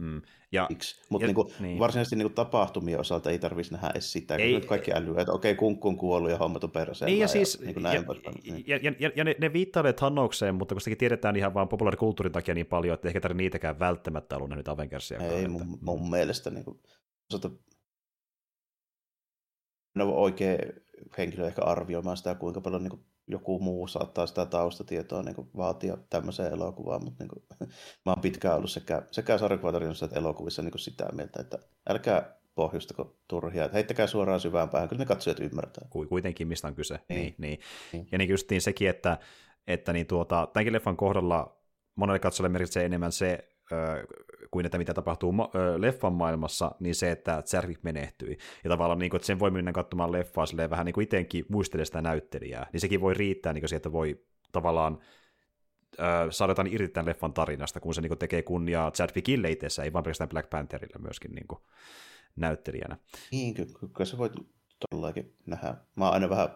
Mutta niin varsinaisesti niin tapahtumien osalta ei tarvitsisi nähdä edes sitä, kun nyt kaikki älyä, että okei, kunkku on kuollut ja hommat on peräsellä. Niin, ja siis, ne viittailevat Hanokseen, mutta kun sitäkin tiedetään ihan vaan populaarikulttuurin takia niin paljon, että ehkä tarvitse niitäkään välttämättä ollut nähnyt Avengersia. Ei, mun mielestä niin kuin, oikein henkilö ehkä arvioimaan sitä, kuinka paljon... Niin kuin, joku muu saattaa sitä taustatietoa niin vaatia tämmöiseen elokuvaan, mutta niin kuin, mä oon pitkään ollut sekä sarjakuvatarjonnassa että elokuvissa niin sitä mieltä, että älkää pohjustako turhia, että heittäkää suoraan syvään päähän, kyllä ne katsojat ymmärtää. Kuitenkin, mistä on kyse. Niin. Ja niin justiin sekin, että niin tämänkin leffan kohdalla monelle katsojalle merkitsee enemmän se, kuin että mitä tapahtuu leffan maailmassa, niin se, että Chadwick menehtyi. Ja tavallaan niin kuin, että sen voi mennä katsomaan leffaa silleen vähän niin kuin itsekin muistelee sitä näyttelijää. Niin sekin voi riittää niin kuin siihen, että voi tavallaan saada jotain irti tämän leffan tarinasta, kun se niin kuin tekee kunniaa Chadwickille itsessä, ei vaan pelkästään Black Pantherille myöskin niin kuin näyttelijänä. Niin, kyllä se voi tollakin nähdä. Mä oon aina vähän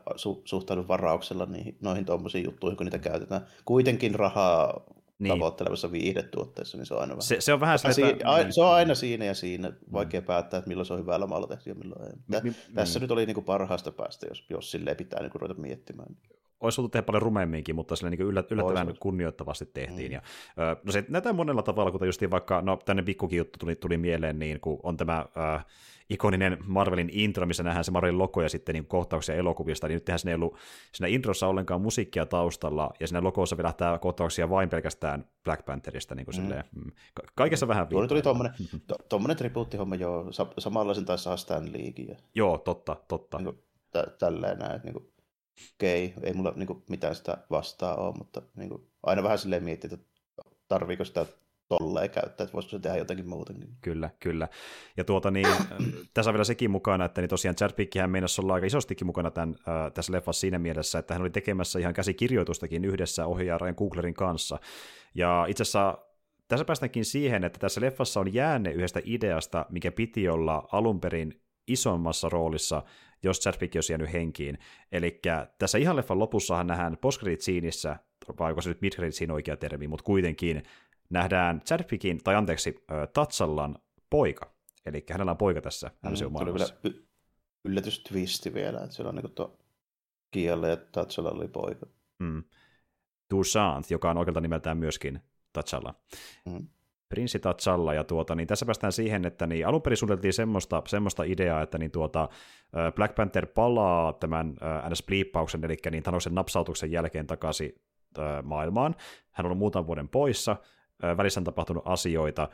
suhtaudun varauksella noihin tuommoisiin juttuihin, kun niitä käytetään. Kuitenkin rahaa tavoittelevassa viihdetuotteessa, niin se on aina vähän... Se on vähän se on aina siinä ja siinä, vaikea päättää, että milloin se on hyvällä maalla tehty ja milloin ei. Tässä nyt oli niinku parhaasta päästä, jos silleen pitää niinku ruveta miettimään. Olisi voitu tehdä paljon rumemminkin, mutta silleen niinku yllättävän kunnioittavasti tehtiin. Ja, no se näytään monella tavalla, kun justiin vaikka, no tänne pikkukin juttu tuli mieleen, niin kun on tämä... ikoninen Marvelin intro, missä nähdään se Marvelin logo ja sitten niin kohtauksia elokuvista, niin nyt tehdään sinne ei ollut siinä introssa ollenkaan musiikkia taustalla, ja siinä logossa vilähtää kohtauksia vain pelkästään Black Pantherista. Niin kaikessa vähän viittaa. Tuli tuommoinen tribuuttihomma, joo, samanlaisen taisi saada Stan League. Joo, totta. Niin tälleen näin, niin okei, ei mulla niin mitään sitä vastaa ole, mutta niin aina vähän silleen miettii, että tarviiko sitä tolleen käyttää, että voisiko se tehdä jotenkin muutenkin. Kyllä. Ja tässä on vielä sekin mukana, että niin tosiaan Chadwickhän meinasi olla aika isostikin mukana tässä leffassa siinä mielessä, että hän oli tekemässä ihan käsikirjoitustakin yhdessä ohjaaja Ryan Cooglerin kanssa. Ja itse asiassa tässä päästäänkin siihen, että tässä leffassa on jäänne yhdestä ideasta, mikä piti olla alun perin isommassa roolissa, jos Chadwick olisi jäänyt henkiin. Eli tässä ihan leffan lopussahan nähdään post-credit-siinissä, onko se nyt mid-credit-siin oikea termi, mutta kuitenkin nähdään Chadwickin, tai anteeksi, T'Challan poika. Eli hänellä on poika tässä MCU-maailmassa. Tuli vielä yllätystwisti vielä, että siellä on niin tuo Kialle ja T'Challa oli poika. T'Chant, joka on oikealta nimeltään myöskin T'Challa. Prinssi T'Challa, ja niin tässä päästään siihen, että niin alun perin suunniteltiin semmoista ideaa, että niin Black Panther palaa tämän NS-bliippauksen, eli niin Thanoksen napsautuksen jälkeen takaisin maailmaan. Hän on muutaman vuoden poissa, välissä on tapahtunut asioita.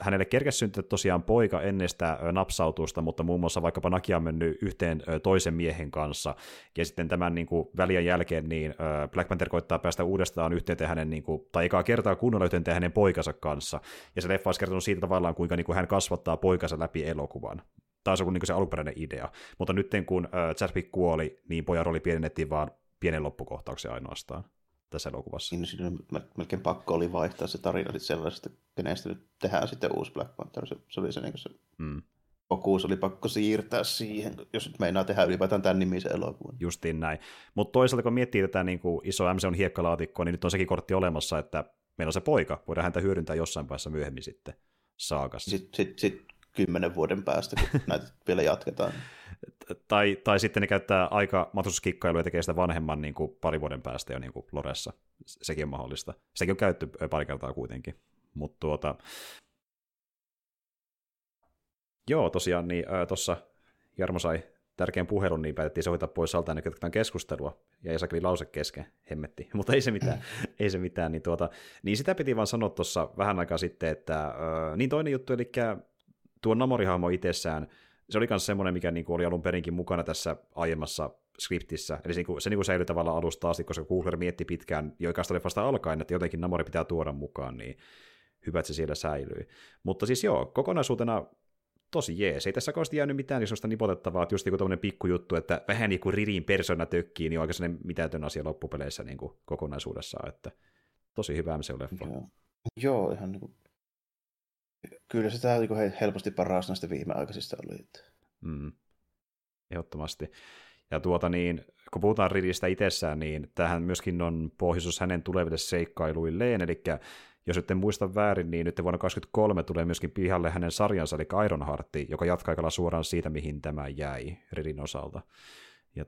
Hänelle kerkesi syntyä tosiaan poika ennen sitä napsautusta, mutta muun muassa vaikkapa Nakia on mennyt yhteen toisen miehen kanssa. Ja sitten tämän niin kuin välien jälkeen niin Black Panther koittaa päästä uudestaan yhteyteen hänen, niin kuin, tai ekaa kertaa kunnolla yhteyteen hänen poikansa kanssa. Ja se leffa olisi kertonut siitä tavallaan, kuinka niin kuin hän kasvattaa poikansa läpi elokuvan. Taisi ollut niin kuin se alkuperäinen idea. Mutta nyt kun Chadwick kuoli, niin pojan rooli pienennettiin vaan pienen loppukohtauksen ainoastaan tässä elokuvassa. Niin, melkein pakko oli vaihtaa se tarina sellaisesta, kenestä nyt tehdään sitten uusi Black Panther. Se oli se, niin se fokus oli pakko siirtää siihen, jos nyt meinaa tehdä ylipäätään tämän nimisen elokuvan. Justiin näin. Mutta toisaalta kun miettii tätä niin kuin iso MCUn hiekkalaatikkoa, niin nyt on sekin kortti olemassa, että meillä on se poika. Voidaan häntä hyödyntää jossain vaiheessa myöhemmin sitten saakassa. Sitten 10 vuoden päästä, kun näitä vielä jatketaan. Tai sitten ne käyttää aika matkustuskikkailuja ja tekee sitä vanhemman niin kuin pari vuoden päästä jo niin kuin Loressa. Sekin on mahdollista. Sekin on käytetty pari kertaa kuitenkin. Mutta Joo, tosiaan niin tuossa Jarmo sai tärkeän puhelun, niin päätettiin sovita pois salta ennen kuin keskustelua, ja Esa kävi lause kesken, hemmetti, mutta ei se mitään, ei se mitään, niin, niin sitä piti vaan sanoa tuossa vähän aikaa sitten, että niin toinen juttu, eli tuo Namor-hahmo itsessään, se oli myös semmoinen, mikä niinku oli alun perinkin mukana tässä aiemmassa skriptissä, eli se säilyi tavallaan alusta asti, koska Coogler mietti pitkään jo ikasta leffasta alkaen, että jotenkin Namori pitää tuoda mukaan, niin hyvä, että se siellä säilyi. Mutta siis joo, kokonaisuutena tosi jees. Ei tässä kauheasti jäänyt mitään niin sellaista nipotettavaa, että just niin kuin tommoinen pikkujuttu, että vähän niin kuin Ririn persona tökkii, niin on aika sellainen mitätön asia loppupeleissä niin kuin kokonaisuudessaan, että tosi hyvä MCU-leffa. Joo, ihan niin kuin... Kyllä se tämä niin helposti paras näistä viimeaikaisista oli. Ehdottomasti. Ja kun puhutaan Riristä itsessään, niin tämähän myöskin on pohjustus hänen tuleville seikkailuilleen, eli jos nyt en muista väärin, niin nyt vuonna 2023 tulee myöskin pihalle hänen sarjansa, eli Ironheartti, joka jatkaa aikalla suoraan siitä, mihin tämä jäi Ririn osalta. Ja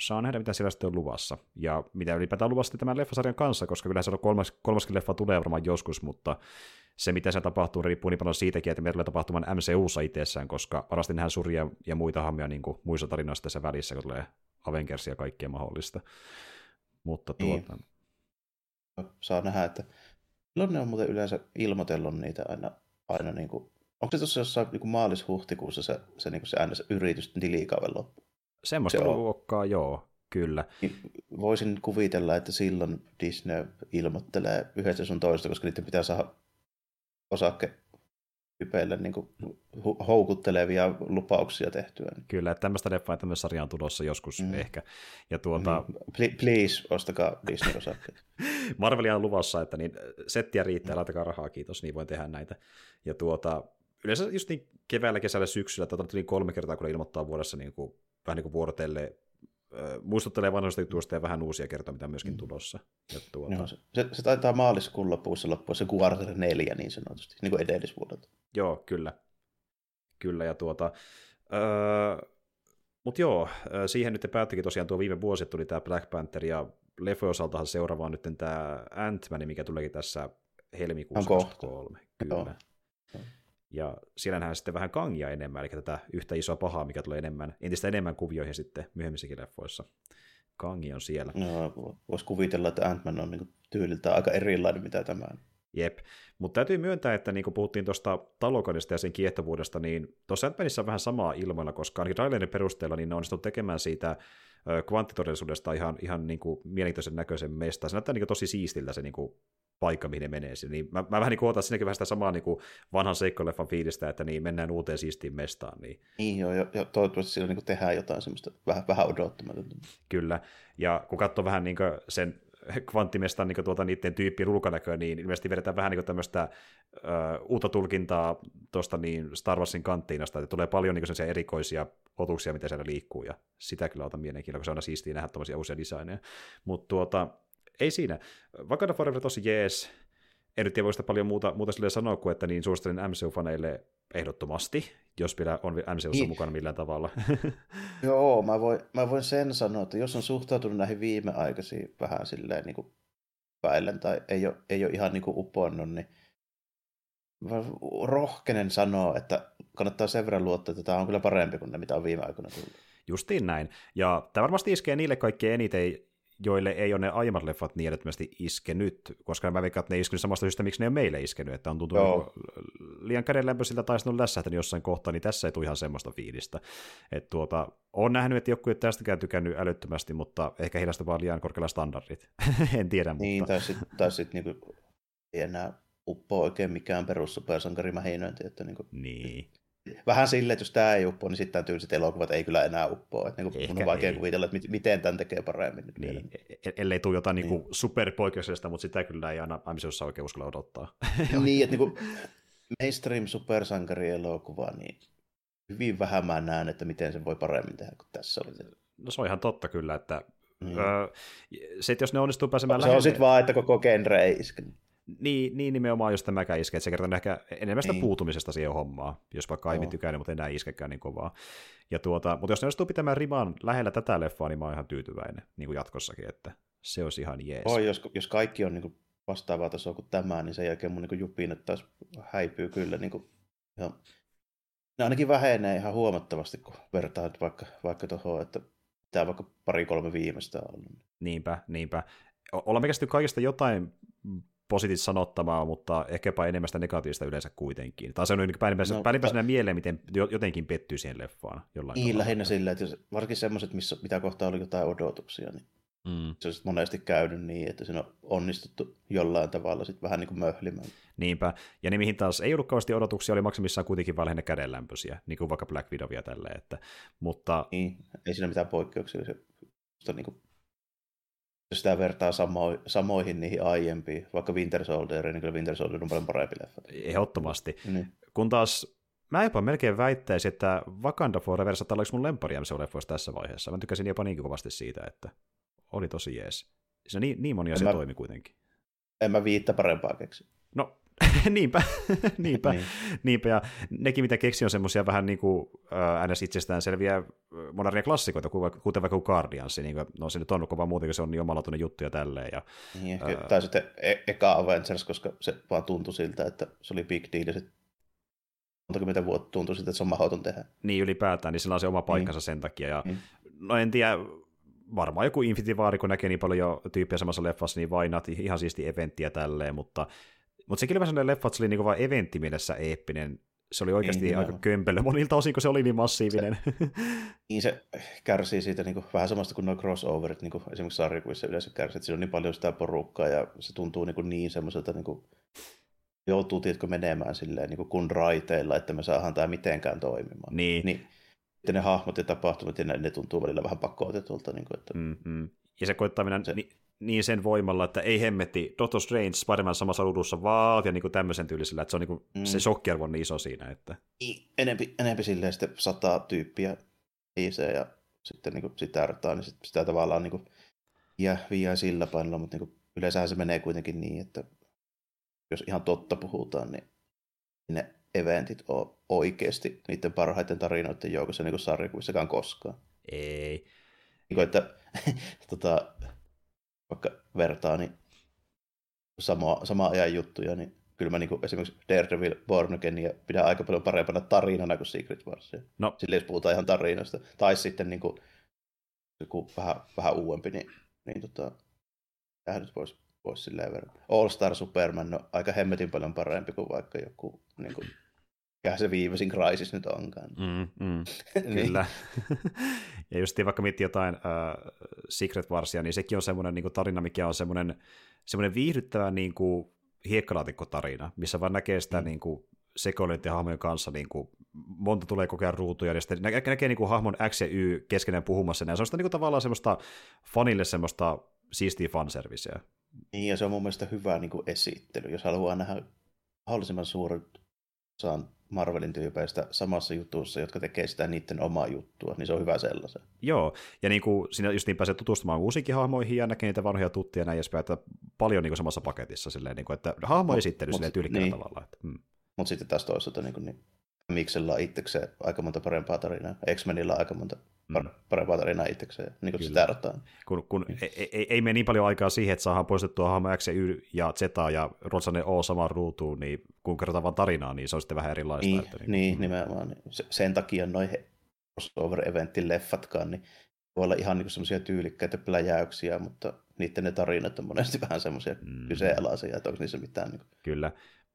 saa nähdä, mitä siellä sitten on luvassa. Ja mitä ylipäätään luvassa tämän leffasarjan kanssa, koska kyllähän se on kolmaskin leffa tulee varmaan joskus, mutta se, mitä se tapahtuu, riippuu niin paljon siitäkin, että meillä tulee tapahtumaan MCUssa itsessään, koska varasti nähdään Shuria ja muita hammia niin kuin muissa tarinoissa tässä välissä, kun tulee Avengersia ja kaikkea mahdollista. Mutta saa nähdä, että milloin ne on muuten yleensä ilmoitellut niitä aina niin kuin... Onko se tuossa jossain niin kuin maalis-huhtikuussa se niin kuin se aina se yritys tilikauden loppu? Semmoista luokkaa, joo, kyllä. Voisin kuvitella, että silloin Disney ilmoittelee yhdessä sun toista, koska niiden pitää saada osakkehypeille niin kuin houkuttelevia lupauksia tehtyä. Kyllä, että tämmöistä leffaa ja tämmöistä sarjaa on tulossa joskus ehkä. Ja Please, ostakaa Disney-osakkeet. Marvelia on luvassa, että niin, settiä riittää, laitakaa rahaa, kiitos, niin voin tehdä näitä. Ja yleensä just niin keväällä, kesällä, syksyllä, tätä tuli 3 kertaa, kun ilmoittaa vuodessa niin kuin vähän niin kuin vuorotelle, muistuttelee vanhoista jutuista ja vähän uusia kertoja, mitä myöskin tulossa. Ja no, se taitaa maaliskuun lopussa loppua, se Quarter 4 niin sanotusti, niin kuin edellisvuodelta. Joo, kyllä. Kyllä, ja mutta joo, siihen nyt päättikin tosiaan tuo viime vuosi, tuli tämä Black Panther, ja leffojen osaltahan seuraava on nyt tämä Ant-Man, mikä tuleekin tässä helmikuussa 2023. Kyllä. Joo. Ja siellä nähdään sitten vähän Kangia enemmän, eli tätä yhtä isoa pahaa, mikä tulee entistä enemmän kuvioihin sitten myöhemmissäkin leffoissa. Kangi on siellä. No, voisi kuvitella, että Ant-Man on niinku tyyliltään aika erilainen, mitä tämä on. Jep, mutta täytyy myöntää, että niin kuin puhuttiin tuosta Talokanista ja sen kiehtovuudesta, niin tuossa Ant-Manissa on vähän samaa ilmoilla, koska ainakin trailerin perusteella niin ne onnistunut tekemään siitä kvanttitodellisuudesta ihan niin kuin mielenkiintoisen näköisen mestaan. Se näyttää niin kuin tosi siistiltä se niin kuin paikka, mihin ne menee. Niin mä vähän niin kuin otan siinäkin vähän sitä samaa niin kuin vanhan seikkaileffan fiilistä, että niin mennään uuteen siistiin mestaan. Niin joo, ja toivottavasti siinä niin kuin tehdään jotain semmoista vähän odottamatonta. Kyllä, ja kun katsoo vähän niin kuin sen kvanttimestaan niin niiden tyyppien ulkonäköä, niin ilmeisesti vedetään vähän niin tämmöistä uutta tulkintaa tuosta niin Star Warsin kanttiinasta, että tulee paljon niin sellaisia erikoisia otuksia, mitä siellä liikkuu, ja sitä kyllä otan mielenkiinnolla, kun se on aina siistiä nähdä tämmöisiä uusia designeja. Mutta ei siinä. Wakanda Forever tosi jees. En nyt tiedä, voiko sitä paljon muuta silleen sanoa kuin, että niin suosittelen MCU-faneille ehdottomasti, jos vielä on MCU:ssa mukana millään tavalla. Joo, mä voin sen sanoa, että jos on suhtautunut näihin viimeaikaisiin vähän silleen niin kuin päillen tai ei ole ihan niin kuin uponnut, niin rohkenen sanoa, että kannattaa sen verran luottaa, että tämä on kyllä parempi kuin ne, mitä on viime aikoina tullut. Justiin näin. Ja tämä varmasti iskee niille kaikkein eniten, joille ei ole ne aiemmat leffat niin edettömästi iskenyt, koska mä veikkaan, että ne ei iskenyt samasta syystä, miksi ne ei ole meille iskenyt, että on tuntunut liian kädenlämpöisiltä tai sitten on lässähtänyt jossain kohtaa, niin tässä ei tule ihan semmoista fiilistä. Että olen nähnyt, että joku ei tästäkään tykännyt älyttömästi, mutta ehkä heillä vaan liian korkealla standardit. En tiedä, niin, mutta... Tai sitten niinku, ei enää uppoa oikein mikään perussupersankarimähinöinti, että niinku... Niin. Vähän silleen, että jos tämä ei uppoa, niin sitten tämän tyyliset elokuvat ei kyllä enää uppoa. Että niin mun on vaikea kuvitella, että miten tämän tekee paremmin nyt niin. Ellei tule jotain niin superpoikkeuksellista, mutta sitä kyllä ei aina MCU:ssa oikein uskalla odottaa. Niin, että niin mainstream supersankarielokuva, niin hyvin vähän mä näen, että miten sen voi paremmin tehdä kuin tässä oli. No se on ihan totta kyllä, että sitten jos ne onnistuu pääsemään lähelle... Se on sitten vaan, että koko genre ei iske. Niin nimenomaan, jos tämäkään iske, että se kertoo ehkä enemmän sitä puutumisesta siihen hommaan, jos vaikka ei tykännyt, mutta enää iskekään niin kovaa. Ja mutta jos ne onnistuu pitämään riman lähellä tätä leffaa, niin mä oon ihan tyytyväinen niin kuin jatkossakin, että se olisi ihan jees. Oi, jos kaikki on niin kuin vastaavaa tasoa kuin tämä, niin sen jälkeen mun niin kuin jupinat taas häipyy kyllä niin kuin ihan ne ainakin vähenee ihan huomattavasti, kun vertaa nyt vaikka tuohon, että tämä on vaikka 2-3 viimeistä ollut. Niinpä. Olemme käsitty kaikista jotain positiivista sanottavaa, mutta ehkäpä enemmän sitä negatiivista yleensä kuitenkin. Tai se on päällimmäisenä mieleen, miten jotenkin pettyy siihen leffaan. Niin, lähinnä sillä, että jos, varsinkin semmoiset, mitä kohtaa oli jotain odotuksia, niin se on monesti käynyt niin, että siinä on onnistuttu jollain tavalla sit vähän niin kuin möhlimään. Niinpä, ja ne mihin taas ei ollut kauheasti odotuksia, oli maksimissaan kuitenkin vaan lähinnä kädenlämpöisiä, niin kuin vaikka Black Widow ja tälleen. Että, mutta... Niin, ei siinä mitään poikkeuksia, se on niin kuin... Jos sitä vertaa samoihin niihin aiempiin, vaikka Winter Soldier, niin kyllä Winter Soldier on paljon parempi leffa. Ehdottomasti. Niin. Kun taas, mä jopa melkein väittäisin, että Wakanda Forever saattaa olla yksi mun lempari MCU-leffoissa tässä vaiheessa. Mä tykkäsin jopa niinkin kovasti siitä, että oli tosi jees. Se niin moni asia toimi kuitenkin. En mä viittä parempaa keksi. No, niinpä. Ja nekin, mitä keksi, on semmoisia vähän niin kuin äänes itsestään selviä modernia klassikoita, kuten vaikka Guardians. Niin kuin, no se nyt on kova muutenkin, se on niin omalaatuinen juttu ja tälleen. Ja, tai sitten eka Avengers, koska se vaan tuntui siltä, että se oli big deal ja sitten montakymmentä vuotta tuntui siltä, että se on mahdoton tehdä. Niin ylipäätään, niin sillä on se oma paikkansa sen takia. Ja, no en tiedä, varmaan joku Infinity War, kun näkee niin paljon tyyppiä samassa leffassa, niin vainat ihan siisti eventtiä tälleen, mutta sekin oli vähän sellainen leffa, että se oli niinku vaan eventtimielessä eeppinen. Se oli oikeasti aika kömpelö monilta osin, kun se oli niin massiivinen. Niin se kärsii siitä niinku vähän samasta kuin nuo crossoverit, niinku esimerkiksi sarjakuvissa yleensä kärsii, että siinä on niin paljon sitä porukkaa ja se tuntuu niin semmoiselta, niinku joutuu tietkö menemään silleen niinku kun raiteilla, että me saadaan tämä mitenkään toimimaan. Niin. Sitten ne hahmot ja tapahtumat ja ne tuntuu välillä vähän pakkootetulta. Niin että... Ja se koittaa mennä... Niin sen voimalla, että ei hemmetti, Doctor Strange, Spider-Man samassa ruudussa, vaan ja niin kuin tämmöisen tyylisellä, että se on niin kuin, se shokkiarvo on niin iso siinä. Että... Enempi silleen sitten 100 tyyppiä IC ja sitten niin kuin sitä artaa, niin sitä tavallaan niin kuin, ja viiää sillä painolla, mutta niin kuin, yleensähän se menee kuitenkin niin, että jos ihan totta puhutaan, niin ne eventit on oikeasti niiden parhaiten tarinoiden joukossa niin kuin sarjakuvissakaan koskaan. Ei. Niin kuin, että vaikka vertaa, niin sama ajan juttuja, niin kyllä mä niin esimerkiksi Daredevil Born Againia pidän aika paljon parempana tarinana kuin Secret Warsia. No. Silleen jos puhutaan ihan tarinasta. Tai sitten niin kuin, joku vähän uudempi, niin tähän nyt voisi silleen verran. All Star Superman on aika hemmetin paljon parempi kuin vaikka joku, niin kuin, mikähän se viimeisin Crisis nyt onkaan. Kyllä. Ja justiin vaikka miettii jotain Secret Warsia, niin sekin on semmoinen niin kuin tarina, mikä on semmoinen viihdyttävä niin kuin hiekkalaatikkotarina, missä vaan näkee sitä niin kuin sekoiluiden hahmojen kanssa, niin kuin monta tulee koko ajan ruutuja, ja sitten näkee niin kuin hahmon X ja Y keskenään puhumassa, ja se on sitä niin kuin tavallaan semmoista fanille semmoista siistiä fanserviceä. Niin, ja se on mun mielestä hyvä niin kuin esittely, jos haluaa nähdä mahdollisimman suuren saan Marvelin tyypeistä samassa jutussa, jotka tekee sitä niiden omaa juttua, niin se on hyvä sellaisen. Joo, ja niin kuin siinä just niin pääsee tutustumaan uusiinkin hahmoihin ja näkee niitä vanhoja tuttia näin edespäin, että paljon niin kuin samassa paketissa, silleen, niin kuin, että hahmoesittely silleen tyylikkällä tavalla. Mutta sitten taas toisaalta niin Miksellä on itsekseen aika monta parempaa tarinaa, X-Menillä on aika monta parempaa tarinaa itsekseen, niin kuin sitä erotaan. Kun ei mene niin paljon aikaa siihen, että saadaan poistettua hahmo X ja Y ja Z ja Rotsanen O samaan ruutuun, niin kun kerrotaan vaan tarinaa, niin se on sitten vähän erilaista. Niin, nimenomaan. Sen takia noin crossover-eventti-leffatkaan niin voi olla ihan niin semmoisia tyylikkäitä pläjäyksiä, mutta niiden ne tarinat on monesti vähän semmoisia kyseenalaisia, että onko niissä mitään. Niin kuin... Kyllä.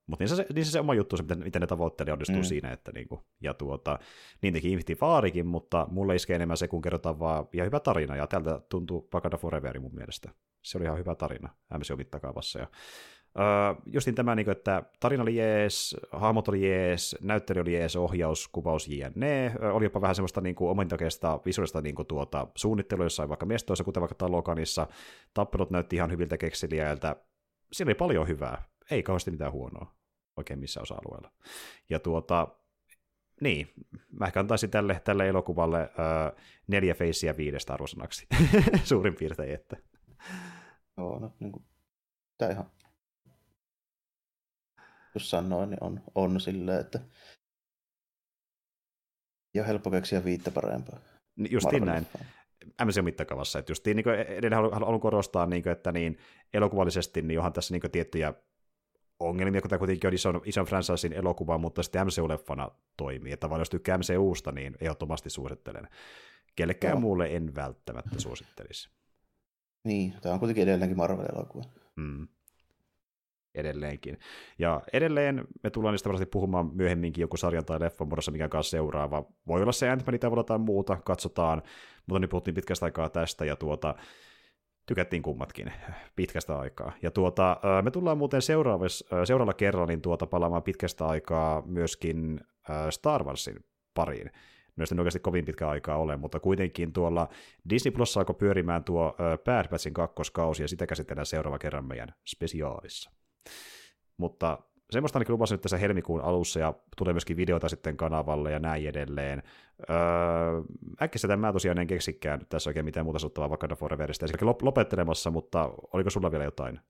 Mutta niissä se oma juttu, miten ne tavoitteet onnistuu siinä, että niinku, ja niin teki Infinity Warikin, mutta mulle iskee enemmän se, kun kerrotaan vaan ihan hyvä tarina, ja tältä tuntuu Wakanda Forever mun mielestä. Se oli ihan hyvä tarina MCU-mittakaavassa. Justin tämä, niinku, että tarina oli jees, hahmot oli jees, näyttely oli jees, ohjaus, kuvaus jne. Oli jopa vähän semmoista niinku, omintakeista visuaalista niinku, suunnittelua jossain vaikka mestoissa, kuten vaikka Talokanissa. Tappelut näytti ihan hyviltä kekseliäiltä. Siinä oli paljon hyvää. Ei kauheasti mitään huonoa oikein missä osa-alueella. Ja niin, mä ehkä antaisin tälle elokuvalle 4 feissiä 5 arvosanaksi suurin piirtein, että. Joo, no niin kuin, tää ihan, jos sanoin, niin on silleen, että ei ole helppo keksiä 5 parempaa. Justiin näin. MCU-mittakaavassa, että justiin niin edelleen haluan korostaa, niin kuin, että niin, elokuvallisesti niin onhan tässä niin kuin, tiettyjä ongelmia, kun tämä kuitenkin on ison franchisein elokuva, mutta sitten MCU-leffana toimii. Että vaan jos tykkää MCUsta, niin ehdottomasti suosittelen. Kellekään muulle en välttämättä suosittelisi. Niin, tämä on kuitenkin edelleenkin Marvel-elokuva. Mm. Edelleenkin. Ja edelleen me tullaan niistä varmasti puhumaan myöhemminkin joku sarjan tai leffan muodossa, mikä kanssa seuraava. Voi olla se Ant-Man tavalla tai muuta, katsotaan, mutta nyt puhuttiin pitkästä aikaa tästä ja tykättiin kummatkin pitkästä aikaa. Ja me tullaan muuten seuraavalla kerralla niin palaamaan pitkästä aikaa myöskin Star Warsin pariin. Myös en oikeasti kovin pitkä aikaa ole, mutta kuitenkin tuolla Disney Plus alkoi pyörimään tuo Bad Batchin kakkoskausi, ja sitä käsitellään seuraava kerran meidän spesiaalissa. Mutta semmoista ainakin lupasin nyt tässä helmikuun alussa, ja tulee myöskin videoita sitten kanavalle ja näin edelleen. Äkkiseltään mä tosiaan en keksikään tässä oikein mitään muuta sanottavaa Wakanda Foreverista, ja silläkin lopettelemassa, mutta oliko sulla vielä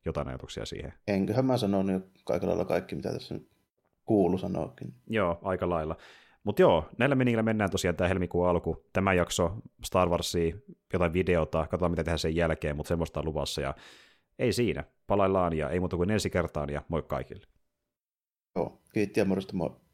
jotain ajatuksia siihen? Enköhän mä sanon jo aika lailla kaikki, mitä tässä nyt kuulu sanoakin. Joo, aika lailla. Mutta joo, näillä meningillä mennään tosiaan tämä helmikuun alku, tämä jakso, Star Warsia, jotain videota, katsotaan mitä tehdään sen jälkeen, mutta semmoista on luvassa ja ei siinä, palaillaan ja ei muuta kuin ensi kertaan ja moi kaikille. Joo, kiitti ja morjesta, moi.